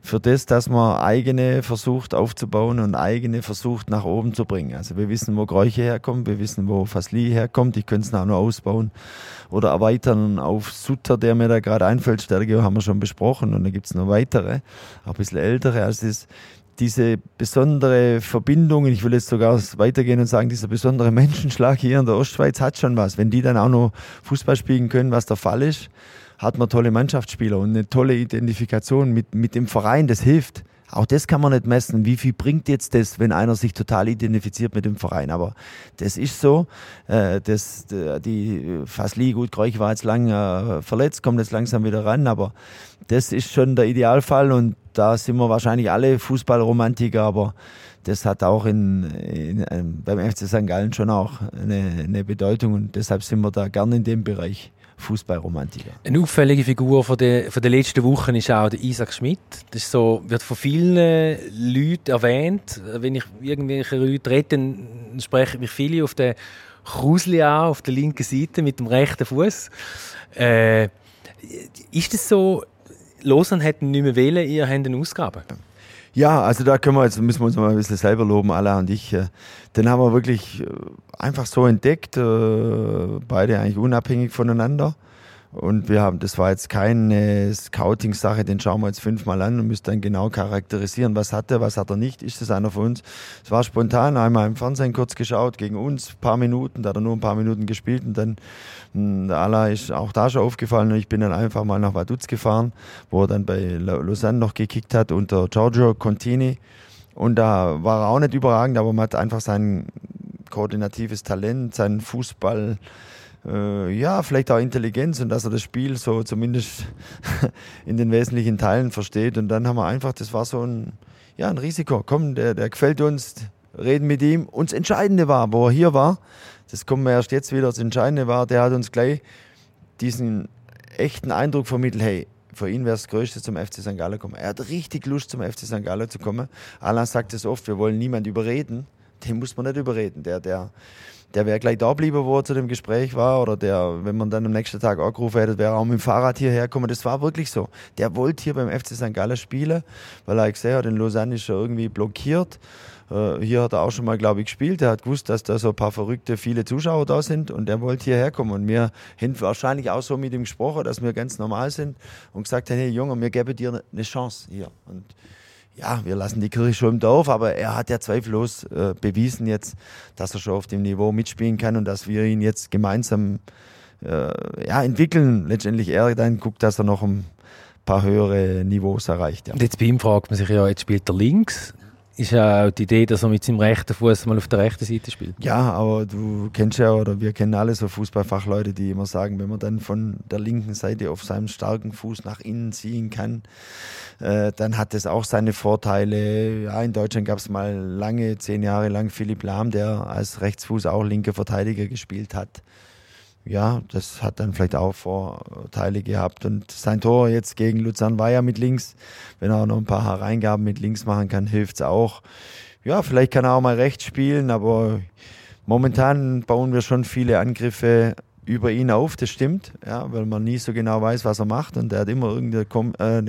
für das, dass man eigene versucht aufzubauen und eigene versucht nach oben zu bringen. Also wir wissen, wo Kräuchi herkommt, wir wissen, wo Fasli herkommt. Ich könnte es noch ausbauen oder erweitern auf Sutter, der mir da gerade einfällt. Stergiou haben wir schon besprochen und da gibt es noch weitere, auch ein bisschen ältere. Also diese besondere Verbindung, ich will jetzt sogar weitergehen und sagen, dieser besondere Menschenschlag hier in der Ostschweiz hat schon was. Wenn die dann auch noch Fußball spielen können, was der Fall ist, hat man tolle Mannschaftsspieler und eine tolle Identifikation mit dem Verein, das hilft. Auch das kann man nicht messen, wie viel bringt jetzt das, wenn einer sich total identifiziert mit dem Verein. Aber das ist so, die Fasli, gut, Kräuch war jetzt lang verletzt, kommt jetzt langsam wieder ran, aber das ist schon der Idealfall und da sind wir wahrscheinlich alle Fußballromantiker, aber das hat auch beim FC St. Gallen schon auch eine Bedeutung und deshalb sind wir da gerne in dem Bereich. Fußballromantiker. Eine auffällige Figur von der letzten Wochen ist auch der Isaac Schmidt. Das so, wird von vielen Leuten erwähnt. Wenn ich irgendwelche Leute rede, dann sprechen mich viele auf den Krusli an, auf der linken Seite mit dem rechten Fuß. Ist das so? Lausanne hat ihn nicht mehr wählen, ihr habt ihn ausgegeben. Ja, also da müssen wir uns mal ein bisschen selber loben, Alain und ich. Den haben wir wirklich einfach so entdeckt, beide eigentlich unabhängig voneinander. Und das war jetzt keine Scouting-Sache, den schauen wir jetzt 5-mal an und müssen dann genau charakterisieren, was hat er nicht, ist das einer von uns. Es war spontan, einmal im Fernsehen kurz geschaut, gegen uns, ein paar Minuten, da hat er nur ein paar Minuten gespielt und dann, der Alain ist auch da schon aufgefallen und ich bin dann einfach mal nach Vaduz gefahren, wo er dann bei Lausanne noch gekickt hat unter Giorgio Contini und da war er auch nicht überragend, aber man hat einfach sein koordinatives Talent, seinen Fußball, ja, vielleicht auch Intelligenz und dass er das Spiel so zumindest in den wesentlichen Teilen versteht. Und dann haben wir einfach, das war so ein Risiko. Komm, der gefällt uns, reden mit ihm. Und das Entscheidende war, wo er hier war, das kommen wir erst jetzt wieder, das Entscheidende war, der hat uns gleich diesen echten Eindruck vermittelt, hey, für ihn wäre es das Größte, zum FC St. Gallen zu kommen. Er hat richtig Lust, zum FC St. Gallen zu kommen. Alain sagt es oft, wir wollen niemanden überreden. Den muss man nicht überreden. Der wäre gleich da geblieben, wo er zu dem Gespräch war. Oder der, wenn man dann am nächsten Tag angerufen hätte, wäre er auch mit dem Fahrrad hierher gekommen. Das war wirklich so. Der wollte hier beim FC St. Gallen spielen, weil er gesehen hat, in Lausanne ist er irgendwie blockiert. Hier hat er auch schon mal, glaube ich, gespielt. Er hat gewusst, dass da so ein paar verrückte, viele Zuschauer da sind und er wollte hierher kommen. Und wir haben wahrscheinlich auch so mit ihm gesprochen, dass wir ganz normal sind und gesagt haben, hey Junge, wir geben dir eine Chance hier. Und ja, wir lassen die Kirche schon im Dorf, aber er hat ja zweifellos bewiesen jetzt, dass er schon auf dem Niveau mitspielen kann und dass wir ihn jetzt gemeinsam entwickeln. Letztendlich er dann guckt, dass er noch ein paar höhere Niveaus erreicht. Ja. Und jetzt bei ihm fragt man sich ja, jetzt spielt er links. ist ja auch die Idee, dass er mit seinem rechten Fuß mal auf der rechten Seite spielt. Ja, aber du kennst ja, oder wir kennen alle so Fußballfachleute, die immer sagen, wenn man dann von der linken Seite auf seinem starken Fuß nach innen ziehen kann, dann hat das auch seine Vorteile. Ja, in Deutschland gab es mal 10 Jahre lang Philipp Lahm, der als Rechtsfuß auch linker Verteidiger gespielt hat. Ja, das hat dann vielleicht auch Vorteile gehabt. Und sein Tor jetzt gegen Luzern war ja mit links. Wenn er auch noch ein paar Hereingaben mit links machen kann, hilft es auch. Ja, vielleicht kann er auch mal rechts spielen, aber momentan bauen wir schon viele Angriffe über ihn auf, das stimmt, ja, weil man nie so genau weiß, was er macht. Und er hat immer irgendeine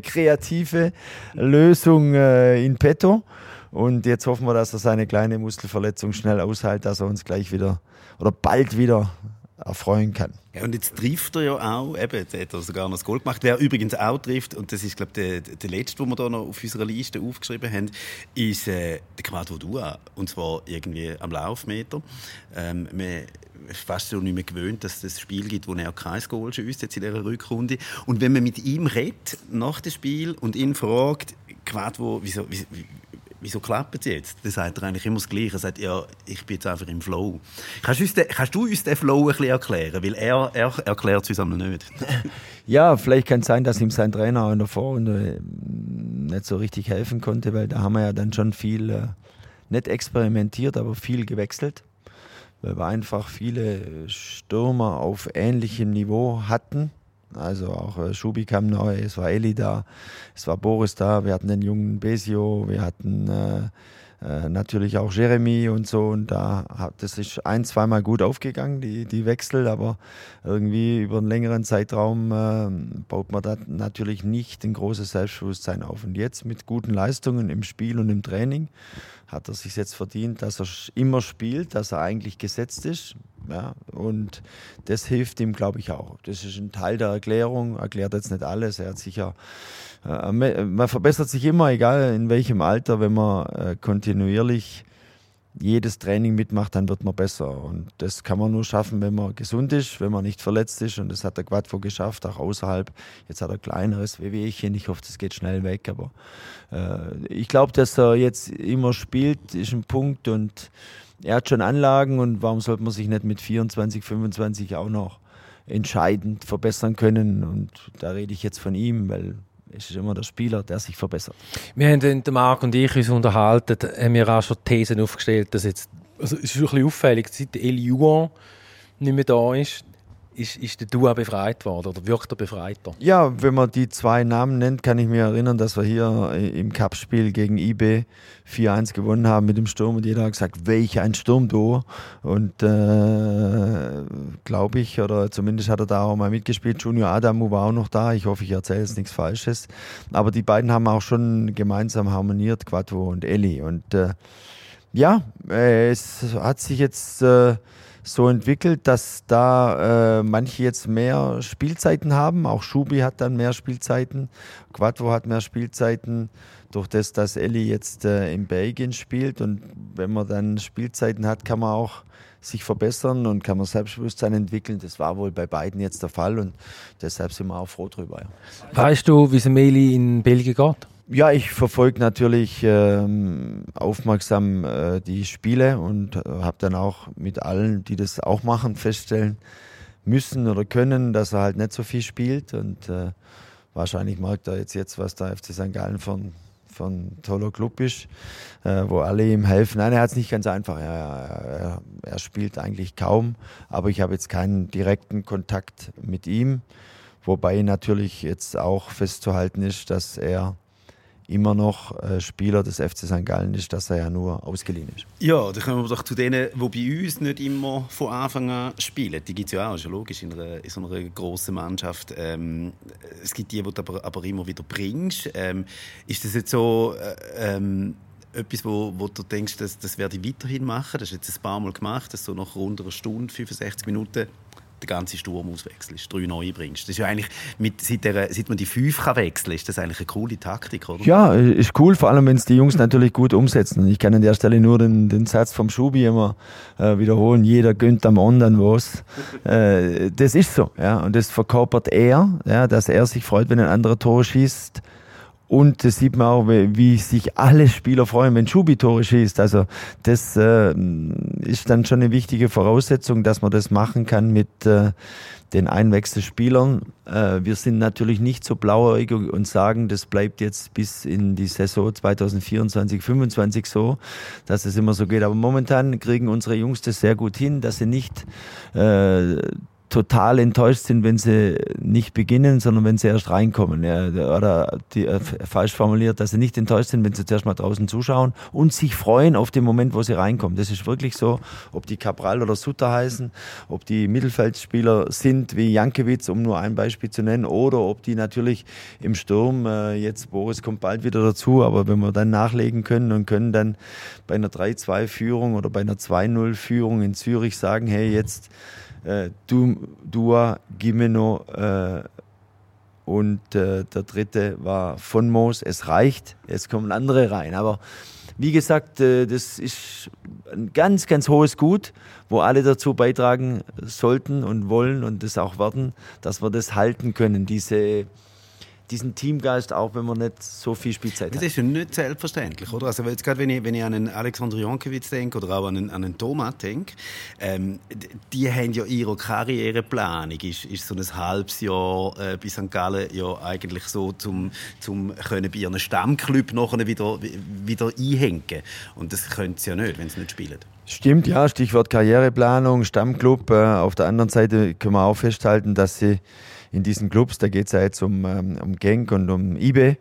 kreative Lösung in petto. Und jetzt hoffen wir, dass er seine kleine Muskelverletzung schnell aushält, dass er uns gleich wieder oder bald wieder erfreuen kann. Ja, und jetzt trifft er ja auch, eben, jetzt hat er sogar noch das Goal gemacht. Wer übrigens auch trifft, und das ist, glaube ich, der letzte, den wir hier noch auf unserer Liste aufgeschrieben haben, ist der Kwadwo Duah. Und zwar irgendwie am Laufmeter. Man ist fast so nicht mehr gewöhnt, dass es ein Spiel gibt, wo er kein Goal schiesst jetzt in dieser Rückrunde. Und wenn man mit ihm redet nach dem Spiel und ihn fragt, Kwadwo, wieso klappt es jetzt? Dann sagt er eigentlich immer das Gleiche. Er sagt, ja, ich bin jetzt einfach im Flow. Kannst du uns den Flow ein bisschen erklären? Weil er erklärt es uns einmal nicht. Ja, vielleicht kann es sein, dass ihm sein Trainer in der Vorrunde nicht so richtig helfen konnte, weil da haben wir ja dann schon viel, nicht experimentiert, aber viel gewechselt. Weil wir einfach viele Stürmer auf ähnlichem Niveau hatten. Also auch Schubi kam neu, es war Eli da, es war Boris da, wir hatten den jungen Besio, wir hatten natürlich auch Jeremy und so. Und das ist ein-, zweimal gut aufgegangen, die Wechsel, aber irgendwie über einen längeren Zeitraum baut man da natürlich nicht ein großes Selbstbewusstsein auf. Und jetzt mit guten Leistungen im Spiel und im Training hat er sich jetzt verdient, dass er immer spielt, dass er eigentlich gesetzt ist. Ja, und das hilft ihm, glaube ich, auch. Das ist ein Teil der Erklärung, erklärt jetzt nicht alles. Er hat sicher, man verbessert sich immer, egal in welchem Alter, wenn man kontinuierlich jedes Training mitmacht, dann wird man besser. Und das kann man nur schaffen, wenn man gesund ist, wenn man nicht verletzt ist. Und das hat der Kwadwo geschafft, auch außerhalb. Jetzt hat er ein kleineres Wehwehchen. Ich hoffe, das geht schnell weg. Aber ich glaube, dass er jetzt immer spielt, ist ein Punkt. Und er hat schon Anlagen. Und warum sollte man sich nicht mit 24, 25 auch noch entscheidend verbessern können? Und da rede ich jetzt von ihm, weil es ist immer der Spieler, der sich verbessert. Wir haben Marc und ich uns unterhalten, haben wir auch schon Thesen aufgestellt, dass jetzt, also es ist ein bisschen auffällig, seit Eli Juan nicht mehr da ist, ist der Duah befreit worden oder wirkt er befreiter? Ja, wenn man die zwei Namen nennt, kann ich mich erinnern, dass wir hier im Cup-Spiel gegen IB 4-1 gewonnen haben mit dem Sturm und jeder hat gesagt, welch ein Sturmduo. Und glaube ich, oder zumindest hat er da auch mal mitgespielt, Junior Adamu war auch noch da, ich hoffe, ich erzähle jetzt nichts Falsches. Aber die beiden haben auch schon gemeinsam harmoniert, Kwadwo und Eli. Und es hat sich jetzt so entwickelt, dass da manche jetzt mehr Spielzeiten haben. Auch Schubi hat dann mehr Spielzeiten. Kwadwo hat mehr Spielzeiten. Durch das, dass Eli jetzt in Belgien spielt. Und wenn man dann Spielzeiten hat, kann man auch sich verbessern und kann man Selbstbewusstsein entwickeln. Das war wohl bei beiden jetzt der Fall. Und deshalb sind wir auch froh drüber. Ja. Weißt du, wie es Eli in Belgien geht? Ja, ich verfolge natürlich aufmerksam die Spiele und habe dann auch mit allen, die das auch machen, feststellen müssen oder können, dass er halt nicht so viel spielt. Und wahrscheinlich merkt er jetzt, was der FC St. Gallen für ein toller Club ist, wo alle ihm helfen. Nein, er hat es nicht ganz einfach. Er spielt eigentlich kaum, aber ich habe jetzt keinen direkten Kontakt mit ihm. Wobei natürlich jetzt auch festzuhalten ist, dass er immer noch Spieler des FC St. Gallen ist, dass er ja nur ausgeliehen ist. Ja, da kommen wir doch zu denen, die bei uns nicht immer von Anfang an spielen. Die gibt es ja auch, ist ja logisch, in so einer grossen Mannschaft. Es gibt die du aber immer wieder bringst. Ist das jetzt so etwas, wo du denkst, das werde ich weiterhin machen? Das ist jetzt ein paar Mal gemacht, dass du nach rund einer Stunde, 65 Minuten, den ganzen Sturm auswechselst, 3 neue bringst. Das ist ja eigentlich, seit man die 5 kann wechseln, ist das eigentlich eine coole Taktik, oder? Ja, ist cool, vor allem, wenn es die Jungs natürlich gut umsetzen. Ich kann an der Stelle nur den Satz vom Schubi immer wiederholen, jeder gönnt am anderen was. Das ist so, ja, und das verkörpert er, ja, dass er sich freut, wenn ein anderer Tor schießt. Und das sieht man auch, wie sich alle Spieler freuen, wenn Schubi Tore schießt. Also das ist dann schon eine wichtige Voraussetzung, dass man das machen kann mit den Einwechselspielern. Wir sind natürlich nicht so blauäugig und sagen, das bleibt jetzt bis in die Saison 2024/25 so, dass es immer so geht. Aber momentan kriegen unsere Jungs das sehr gut hin, dass sie nicht total enttäuscht sind, wenn sie nicht beginnen, sondern wenn sie erst reinkommen. Ja, oder falsch formuliert, dass sie nicht enttäuscht sind, wenn sie zuerst mal draußen zuschauen und sich freuen auf den Moment, wo sie reinkommen. Das ist wirklich so, ob die Cabral oder Sutter heißen, ob die Mittelfeldspieler sind wie Jankewitz, um nur ein Beispiel zu nennen, oder ob die natürlich im Sturm, jetzt Boris kommt bald wieder dazu, aber wenn wir dann nachlegen können und können dann bei einer 3-2-Führung oder bei einer 2-0-Führung in Zürich sagen, hey, jetzt Duah, Gimeno und der dritte war von Moos. Es reicht, es kommen andere rein. Aber wie gesagt, das ist ein ganz, ganz hohes Gut, wo alle dazu beitragen sollten und wollen und das auch werden, dass wir das halten können, diesen Teamgeist, auch wenn man nicht so viel Spielzeit hat. Das ist ja nicht selbstverständlich, oder? Also jetzt gerade, wenn ich an einen Alexander Jankewitz denke oder auch an einen Thomas denke, die haben ja ihre Karriereplanung, ist so ein halbes Jahr bei St. Gallen ja eigentlich so, zum können bei ihren Stammclub nachher wieder einhängen. Und das können sie ja nicht, wenn sie nicht spielen. Stimmt, ja, Stichwort Karriereplanung, Stammclub. Auf der anderen Seite können wir auch festhalten, dass sie in diesen Clubs, da geht es ja jetzt um Genk und um IB,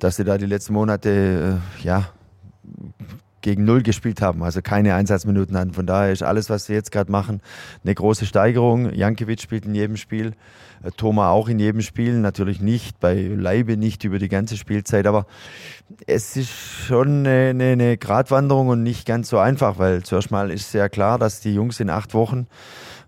dass sie da die letzten Monate gegen Null gespielt haben, also keine Einsatzminuten hatten. Von daher ist alles, was sie jetzt gerade machen, eine große Steigerung. Jankewitz spielt in jedem Spiel, Thomas auch in jedem Spiel, natürlich nicht, bei Leibe nicht über die ganze Spielzeit, aber es ist schon eine Gratwanderung und nicht ganz so einfach, weil zuerst mal ist ja klar, dass die Jungs in 8 Wochen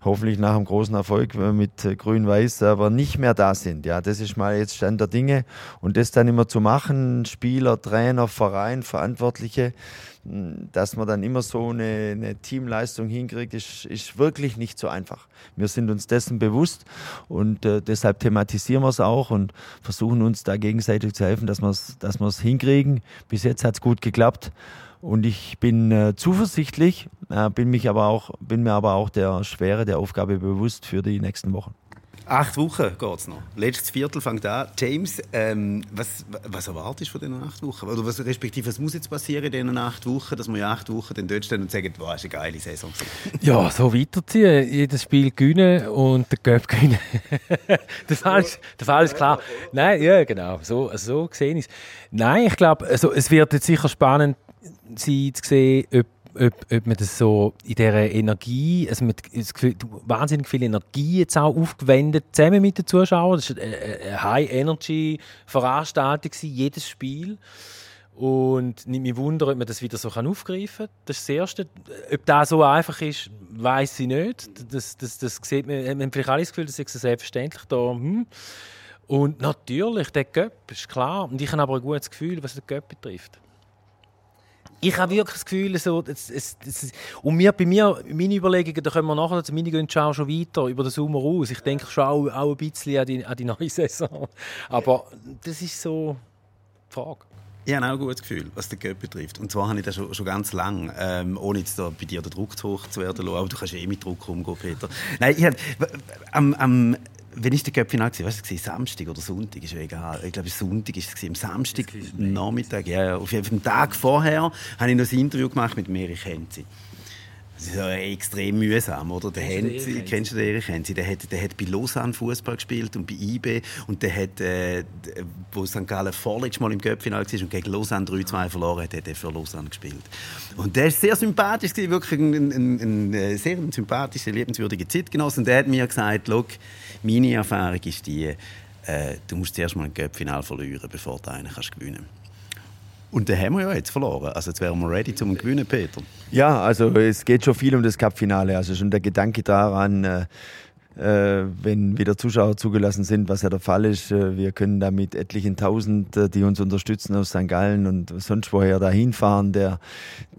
hoffentlich nach einem großen Erfolg mit Grün-Weiß aber nicht mehr da sind. Ja, das ist mal jetzt Stand der Dinge. Und das dann immer zu machen, Spieler, Trainer, Verein, Verantwortliche, dass man dann immer so eine Teamleistung hinkriegt, ist wirklich nicht so einfach. Wir sind uns dessen bewusst und deshalb thematisieren wir es auch und versuchen uns da gegenseitig zu helfen, dass wir es hinkriegen. Bis jetzt hat es gut geklappt. Und ich bin zuversichtlich, bin mir aber auch der Schwere der Aufgabe bewusst für die nächsten Wochen. 8 Wochen geht es noch. Letztes Viertel fängt an. James, was erwartest du von diesen 8 Wochen? Oder respektive, was muss jetzt passieren in diesen 8 Wochen, dass wir in 8 Wochen dann dort stehen und sagen, wow, das ist eine geile Saison. Ja, so weiterziehen. Jedes Spiel gewinnen und den Cup gewinnen. Das ist klar. Nein, ja, genau. So sehe ich es. Nein, ich glaube, also, es wird jetzt sicher spannend sein, zu sehen, ob man das so in dieser Energie, also mit wahnsinnig viel Energie jetzt auch aufgewendet, zusammen mit den Zuschauern. Das war eine High-Energy-Veranstaltung, jedes Spiel. Und mich wundert, ob man das wieder so aufgreifen kann. Das ist das Erste. Ob das so einfach ist, weiss ich nicht. Das sieht man. Man hat vielleicht alle das Gefühl, das ist selbstverständlich da. Und natürlich, der Cup ist klar. Und ich habe aber ein gutes Gefühl, was den Cup betrifft. Ich habe wirklich das Gefühl, so, und meine Überlegungen, da können wir nachher, meine gehen schon weiter über den Sommer aus. Ich denke schon auch ein bisschen an die neue Saison. Aber das ist so die Frage. Ich habe auch ein gutes Gefühl, was den Cup betrifft. Und zwar habe ich das schon ganz lange, ohne jetzt da bei dir den Druck zu hoch zu werden lassen. Aber du kannst mit Druck umgehen, Peter. Nein, ich habe... Wenn ich den Köpfinal gesehen, was war es? Samstag oder Sonntag? Ist ja egal. Ich glaube, Sonntag war es. Am Samstag Nachmittag, ja, auf dem Tag vorher, habe ich noch ein Interview gemacht mit Erich Hänzi. Das ist ja extrem mühsam, oder? Der Hänzi, kennst du den Erich Hänzi? Der hat bei Lausanne Fußball gespielt und bei IB. Und der hat, wo St. Gallen vorletztes Mal im Köpfinal war und gegen Lausanne 3-2 verloren hat, hat er für Lausanne gespielt. Und der war sehr sympathisch, wirklich ein sehr sympathischer, liebenswürdiger Zeitgenosse. Und der hat mir gesagt, schau, meine Erfahrung ist die, du musst zuerst mal ein Cup-Final verlieren, bevor du einen gewinnen kannst. Und den haben wir ja jetzt verloren. Also jetzt wären wir ready zum Gewinnen, Peter. Ja, also es geht schon viel um das Cup-Finale. Also schon der Gedanke daran, wenn wieder Zuschauer zugelassen sind, was ja der Fall ist. Wir können da mit etlichen Tausend, die uns unterstützen aus St. Gallen und sonst woher da hinfahren.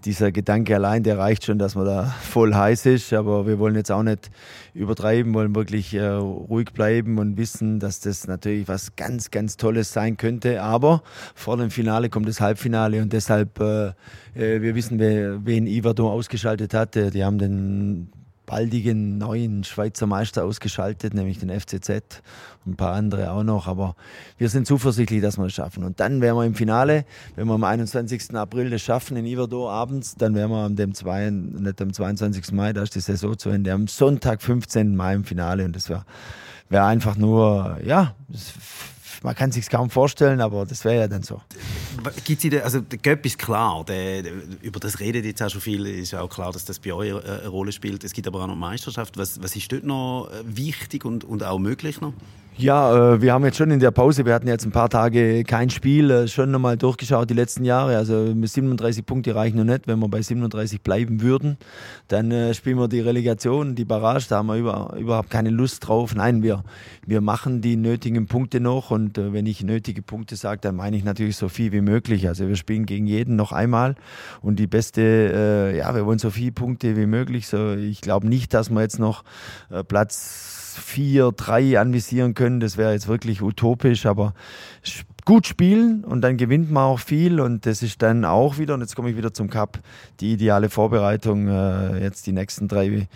Dieser Gedanke allein, der reicht schon, dass man da voll heiß ist. Aber wir wollen jetzt auch nicht übertreiben, wollen wirklich ruhig bleiben und wissen, dass das natürlich was ganz, ganz Tolles sein könnte. Aber vor dem Finale kommt das Halbfinale und deshalb, wir wissen, wen Yverdon ausgeschaltet hat. Die haben den baldigen neuen Schweizer Meister ausgeschaltet, nämlich den FCZ und ein paar andere auch noch. Aber wir sind zuversichtlich, dass wir es schaffen. Und dann wären wir im Finale, wenn wir am 21. April das schaffen in Yverdon abends, dann wären wir am 22. Mai, da ist die Saison zu Ende, am Sonntag, 15. Mai im Finale. Und das wäre einfach nur, ja, man kann es sich kaum vorstellen, aber das wäre ja dann so. Gibt's der Göpp ist klar, über das redet jetzt auch schon viel, ist auch klar, dass das bei euch eine Rolle spielt. Es gibt aber auch noch Meisterschaft. Was ist dort noch wichtig und auch möglich noch? Ja, wir haben jetzt schon in der Pause, wir hatten jetzt ein paar Tage kein Spiel, schon nochmal durchgeschaut die letzten Jahre. Also 37 Punkte reichen noch nicht. Wenn wir bei 37 bleiben würden, dann spielen wir die Relegation, die Barrage. Da haben wir überhaupt keine Lust drauf. Nein, wir machen die nötigen Punkte noch. Und wenn ich nötige Punkte sage, dann meine ich natürlich so viel wie möglich. Also wir spielen gegen jeden noch einmal. Und die beste, wir wollen so viele Punkte wie möglich. So, ich glaube nicht, dass wir jetzt noch Platz 4-3 anvisieren können, das wäre jetzt wirklich utopisch, aber gut spielen und dann gewinnt man auch viel und das ist dann auch wieder, und jetzt komme ich wieder zum Cup, die ideale Vorbereitung, jetzt die nächsten 3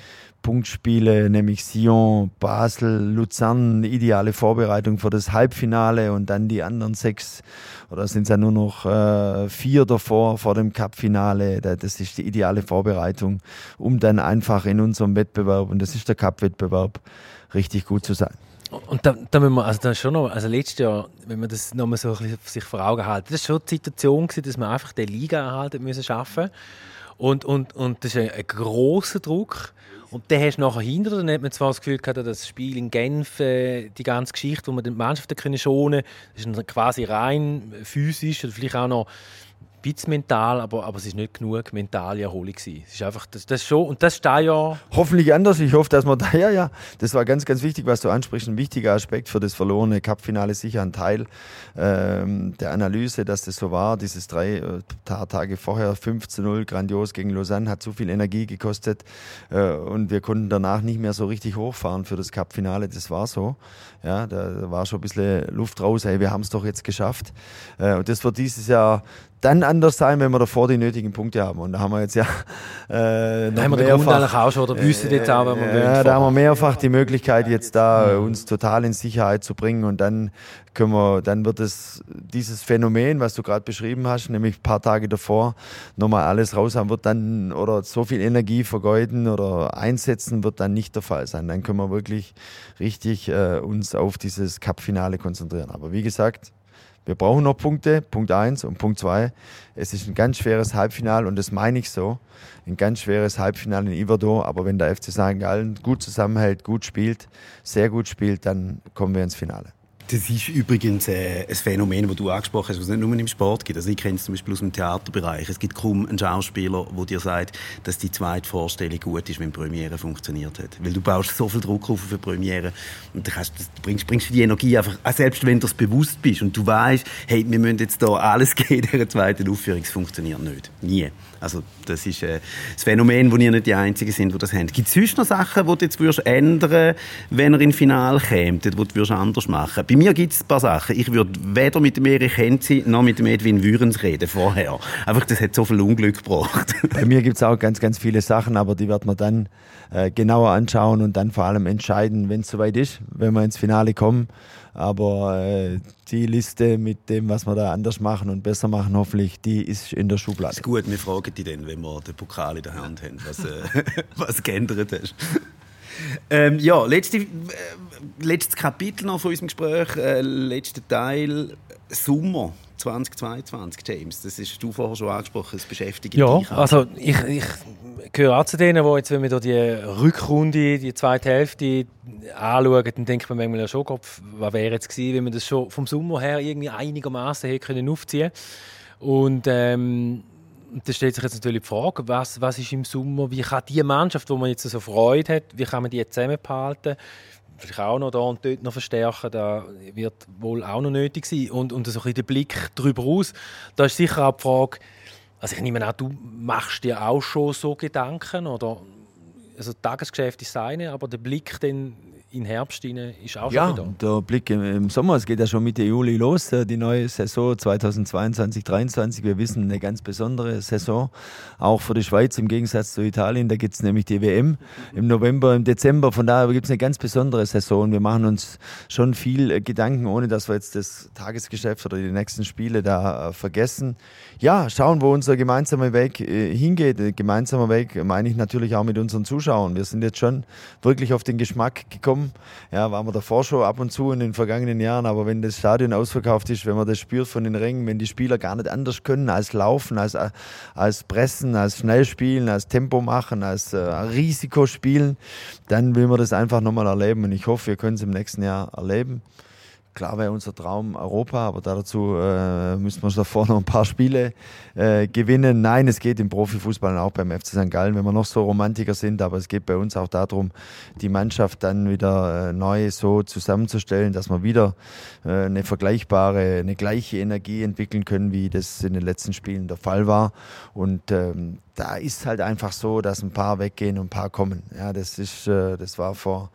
Punktspiele, nämlich Sion, Basel, Luzern, ideale Vorbereitung für das Halbfinale und dann die anderen 6, oder sind es ja nur noch 4 davor, vor dem Cup-Finale. Das ist die ideale Vorbereitung, um dann einfach in unserem Wettbewerb, und das ist der Cup-Wettbewerb, richtig gut zu sein. Und da müssen wir, letztes Jahr, wenn man das nochmal so ein bisschen sich vor Augen halten, das war schon die Situation, dass wir einfach die Liga erhalten müssen schaffen. Und das ist ein grosser Druck. Und den hast du nachher hinter dir. Dann hat man zwar das Gefühl gehabt, das Spiel in Genf, die ganze Geschichte, wo man die Mannschaften schonen konnte, das ist quasi rein physisch oder vielleicht auch noch ein bisschen mental, aber es war nicht genug mentale Erholung. Es ist einfach, das schon, und das ist da ja... Hoffentlich anders. Ich hoffe, dass wir da... Ja, das war ganz, ganz wichtig, was du ansprichst. Ein wichtiger Aspekt für das verlorene Cup-Finale, sicher ein Teil der Analyse, dass das so war. Dieses 3 Tage vorher, 5-0, grandios gegen Lausanne, hat so viel Energie gekostet und wir konnten danach nicht mehr so richtig hochfahren für das Cup-Finale. Das war so. Ja, da war schon ein bisschen Luft raus. Hey, wir haben es doch jetzt geschafft. Und das wird dieses Jahr dann anders sein, wenn wir davor die nötigen Punkte haben. Und da haben wir jetzt ja mehrfach die Möglichkeit, jetzt da uns total in Sicherheit zu bringen. Und dann können wir, dann wird es dieses Phänomen, was du gerade beschrieben hast, nämlich ein paar Tage davor nochmal alles raus haben, wird dann, oder so viel Energie vergeuden oder einsetzen, wird dann nicht der Fall sein. Dann können wir wirklich richtig uns auf dieses Cup-Finale konzentrieren. Aber wie gesagt, wir brauchen noch Punkte, Punkt 1 und Punkt 2. Es ist ein ganz schweres Halbfinale und das meine ich so. Ein ganz schweres Halbfinale in Yverdon, aber wenn der FC St. Gallen gut zusammenhält, gut spielt, sehr gut spielt, dann kommen wir ins Finale. Das ist übrigens ein Phänomen, das du angesprochen hast, was es nicht nur im Sport gibt. Also ich kenne es zum Beispiel aus dem Theaterbereich. Es gibt kaum einen Schauspieler, der dir sagt, dass die zweite Vorstellung gut ist, wenn die Premiere funktioniert hat. Weil du baust so viel Druck auf eine Premiere und bringst die Energie einfach, selbst wenn du es bewusst bist und du weißt, hey, wir müssen jetzt hier alles geben in der zweiten Aufführung, es funktioniert nicht. Nie. Also das ist das Phänomen, wo ihr nicht die Einzigen sind, die das haben. Gibt es sonst noch Sachen, die du jetzt ändern würdest, wenn ihr ins Finale kämt, die du anders machen würdest? Bei mir gibt es ein paar Sachen. Ich würde weder mit dem Erich Hänzi noch mit dem Edwin Würens reden vorher. Einfach, das hat so viel Unglück gebracht. Bei mir gibt es auch ganz, ganz viele Sachen, aber die wird man dann genauer anschauen und dann vor allem entscheiden, wenn es soweit ist, wenn wir ins Finale kommen. Aber die Liste mit dem, was wir da anders machen und besser machen, hoffentlich, die ist in der Schublade. Ist gut, wir fragen dich dann, wenn wir den Pokal in der Hand haben, was geändert hast. Letztes Kapitel noch von unserem Gespräch, letzter Teil, Sommer 2022, James. Das hast du vorher schon angesprochen, das beschäftigt dich auch. Ja, also ich gehöre auch zu denen, die jetzt, wenn wir die Rückrunde, die zweite Hälfte anschauen, dann denkt man manchmal schon, was wäre jetzt gewesen, wenn man das schon vom Sommer her irgendwie einigermaßen hätte aufziehen können. Und Da stellt sich jetzt natürlich die Frage, was ist im Sommer, wie kann die Mannschaft, wo man jetzt so Freude hat, wie kann man die zusammenhalten? Vielleicht auch noch da und dort noch verstärken, das wird wohl auch noch nötig sein. Und so ein bisschen den Blick darüber aus, da ist sicher auch die Frage, also ich nehme an, du machst dir auch schon so Gedanken, oder? Also Tagesgeschäft ist eine, aber der Blick dann in den Herbst rein ist auch schon wieder. Ja, der Blick im Sommer, es geht ja schon Mitte Juli los, die neue Saison 2022-2023. Wir wissen, eine ganz besondere Saison, auch für die Schweiz im Gegensatz zu Italien. Da gibt es nämlich die WM im November, im Dezember. Von daher gibt es eine ganz besondere Saison. Wir machen uns schon viel Gedanken, ohne dass wir jetzt das Tagesgeschäft oder die nächsten Spiele da vergessen. Ja, schauen, wo unser gemeinsamer Weg hingeht. Gemeinsamer Weg meine ich natürlich auch mit unseren Zuschauern. Wir sind jetzt schon wirklich auf den Geschmack gekommen. Ja, waren wir davor schon ab und zu in den vergangenen Jahren, aber wenn das Stadion ausverkauft ist, wenn man das spürt von den Rängen, wenn die Spieler gar nicht anders können als laufen, als pressen, als schnell spielen, als Tempo machen, als Risiko spielen, dann will man das einfach nochmal erleben und ich hoffe, wir können es im nächsten Jahr erleben. Klar wäre unser Traum Europa, aber dazu müssen wir davor noch ein paar Spiele gewinnen. Nein, es geht im Profifußball und auch beim FC St. Gallen, wenn wir noch so Romantiker sind, aber es geht bei uns auch darum, die Mannschaft dann wieder neu so zusammenzustellen, dass wir wieder eine vergleichbare, eine gleiche Energie entwickeln können, wie das in den letzten Spielen der Fall war. Und da ist halt einfach so, dass ein paar weggehen und ein paar kommen. Ja, das war vor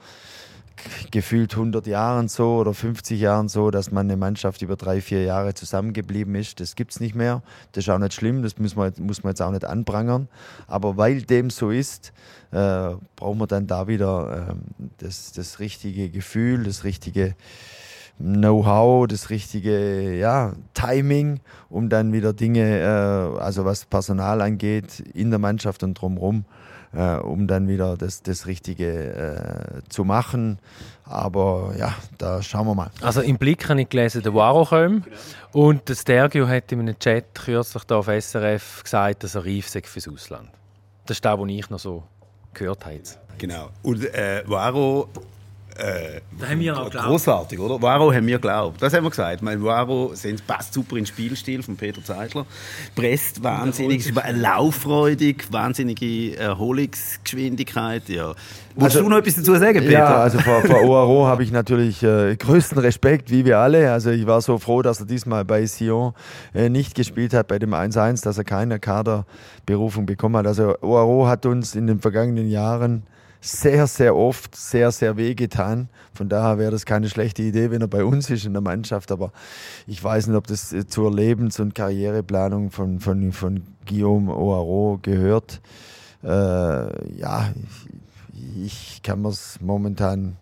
gefühlt 100 Jahren so oder 50 Jahren so, dass man eine Mannschaft über 3-4 Jahre zusammengeblieben ist. Das gibt es nicht mehr. Das ist auch nicht schlimm, das muss man jetzt auch nicht anprangern. Aber weil dem so ist, brauchen wir dann da wieder das richtige Gefühl, das richtige Know-how, das richtige Timing, um dann wieder Dinge, also was Personal angeht, in der Mannschaft und drumherum, um dann wieder das Richtige zu machen. Aber ja, da schauen wir mal. Also im Blick habe ich gelesen, der Hoarau kommt. Genau. Und der Stergiou hat in einem Chat kürzlich hier auf SRF gesagt, dass er reif sei fürs Ausland. Das ist das, was ich noch so gehört habe. Genau. Und Hoarau... das haben wir auch geglaubt. Grossartig, oder? Hoarau haben wir geglaubt. Das haben wir gesagt. Ich meine, Hoarau passt super in den Spielstil von Peter Zeidler. Presst wahnsinnig, ist lauffreudig, wahnsinnige Erholungsgeschwindigkeit. Ja. Willst du noch etwas dazu sagen, Peter? Ja, also vor Hoarau habe ich natürlich größten Respekt, wie wir alle. Also ich war so froh, dass er diesmal bei Sion nicht gespielt hat, bei dem 1-1, dass er keine Kaderberufung bekommen hat. Also Hoarau hat uns in den vergangenen Jahren sehr, sehr oft, sehr, sehr weh getan. Von daher wäre das keine schlechte Idee, wenn er bei uns ist in der Mannschaft. Aber ich weiß nicht, ob das zur Lebens- und Karriereplanung von Guillaume Hoarau gehört. Ich kann mir es momentan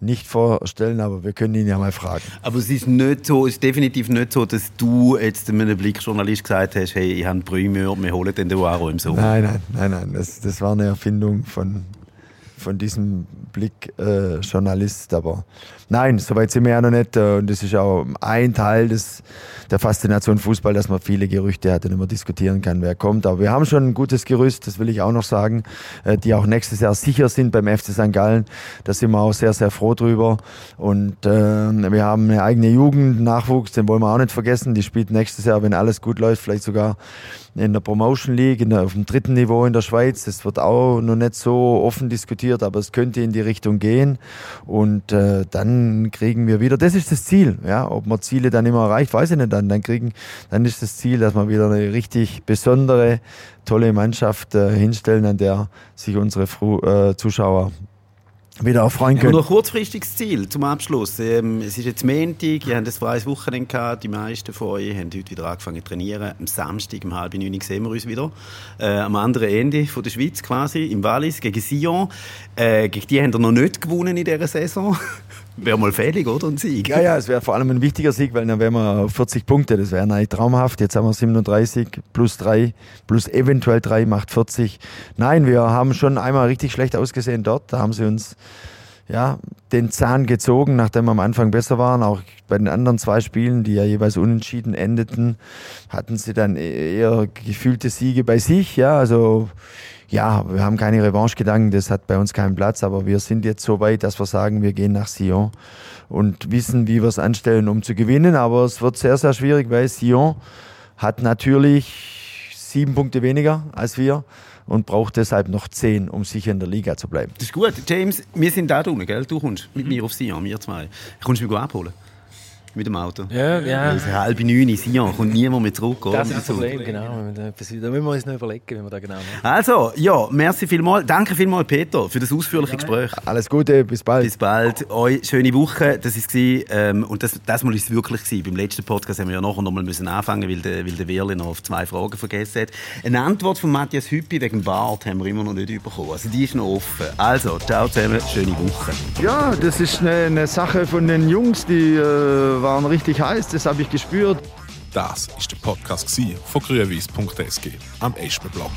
nicht vorstellen, aber wir können ihn ja mal fragen. Aber es ist nicht so, es ist definitiv nicht so, dass du jetzt einem Blickjournalist gesagt hast, hey, ich habe einen Primeur, wir holen den Hoarau im Sommer. Nein, das war eine Erfindung von diesem Blick-Journalist. Aber nein, soweit sind wir ja noch nicht. Und das ist auch ein Teil der Faszination Fußball, dass man viele Gerüchte hat und immer diskutieren kann, wer kommt. Aber wir haben schon ein gutes Gerüst, das will ich auch noch sagen, die auch nächstes Jahr sicher sind beim FC St. Gallen. Da sind wir auch sehr, sehr froh drüber. Und wir haben eine eigene Jugend, Nachwuchs, den wollen wir auch nicht vergessen. Die spielt nächstes Jahr, wenn alles gut läuft, vielleicht sogar in der Promotion League, auf dem dritten Niveau in der Schweiz. Das wird auch noch nicht so offen diskutiert, aber es könnte in die Richtung gehen. Und dann kriegen wir wieder, das ist das Ziel. Ja, ob man Ziele dann immer erreicht, weiß ich nicht. Dann ist das Ziel, dass wir wieder eine richtig besondere, tolle Mannschaft hinstellen, an der sich unsere Zuschauer wieder auf freuen können. Nur ein kurzfristiges Ziel zum Abschluss. Es ist jetzt Montag, ihr habt ein freies Wochenende gehabt, die meisten von euch haben heute wieder angefangen zu trainieren. Am Samstag um 8:30 sehen wir uns wieder. Am anderen Ende von der Schweiz quasi, im Wallis, gegen Sion. Gegen die haben wir noch nicht gewonnen in dieser Saison. Wäre mal fällig, oder? Ein Sieg. Ja, es wäre vor allem ein wichtiger Sieg, weil dann wären wir 40 Punkte. Das wäre eigentlich traumhaft. Jetzt haben wir 37 plus 3 plus eventuell 3 macht 40. Nein, wir haben schon einmal richtig schlecht ausgesehen dort. Da haben sie uns den Zahn gezogen, nachdem wir am Anfang besser waren. Auch bei den anderen zwei Spielen, die ja jeweils unentschieden endeten, hatten sie dann eher gefühlte Siege bei sich. Ja, also... Ja, wir haben keine Revanche-Gedanken, das hat bei uns keinen Platz, aber wir sind jetzt so weit, dass wir sagen, wir gehen nach Sion und wissen, wie wir es anstellen, um zu gewinnen. Aber es wird sehr, sehr schwierig, weil Sion hat natürlich 7 Punkte weniger als wir und braucht deshalb noch 10, um sicher in der Liga zu bleiben. Das ist gut. James, wir sind da unten, gell? Du kommst mit mir auf Sion, wir zwei. Kommst du mich abholen? Mit dem Auto. Ja, ja. Es ist 8:30 in Sion, kommt niemand mehr zurück. Das ist das Problem, genau. Da müssen wir uns noch überlegen, wie wir da genau machen. Also, ja, merci vielmals. Danke vielmals, Peter, für das ausführliche Gespräch. Alles Gute, bis bald. Bis bald. Euch schöne Woche. Das war es. Und das Mal war es wirklich. Beim letzten Podcast haben wir ja nachher noch mal anfangen, weil der Wehrle noch auf 2 Fragen vergessen hat. Eine Antwort von Matthias Hüppi wegen Bart haben wir immer noch nicht bekommen. Also, die ist noch offen. Also, ciao zusammen, schöne Woche. Ja, das ist eine Sache von den Jungs, die... waren richtig heiß, das habe ich gespürt. Das war der Podcast von gruenweiss.sg am Eschenblock.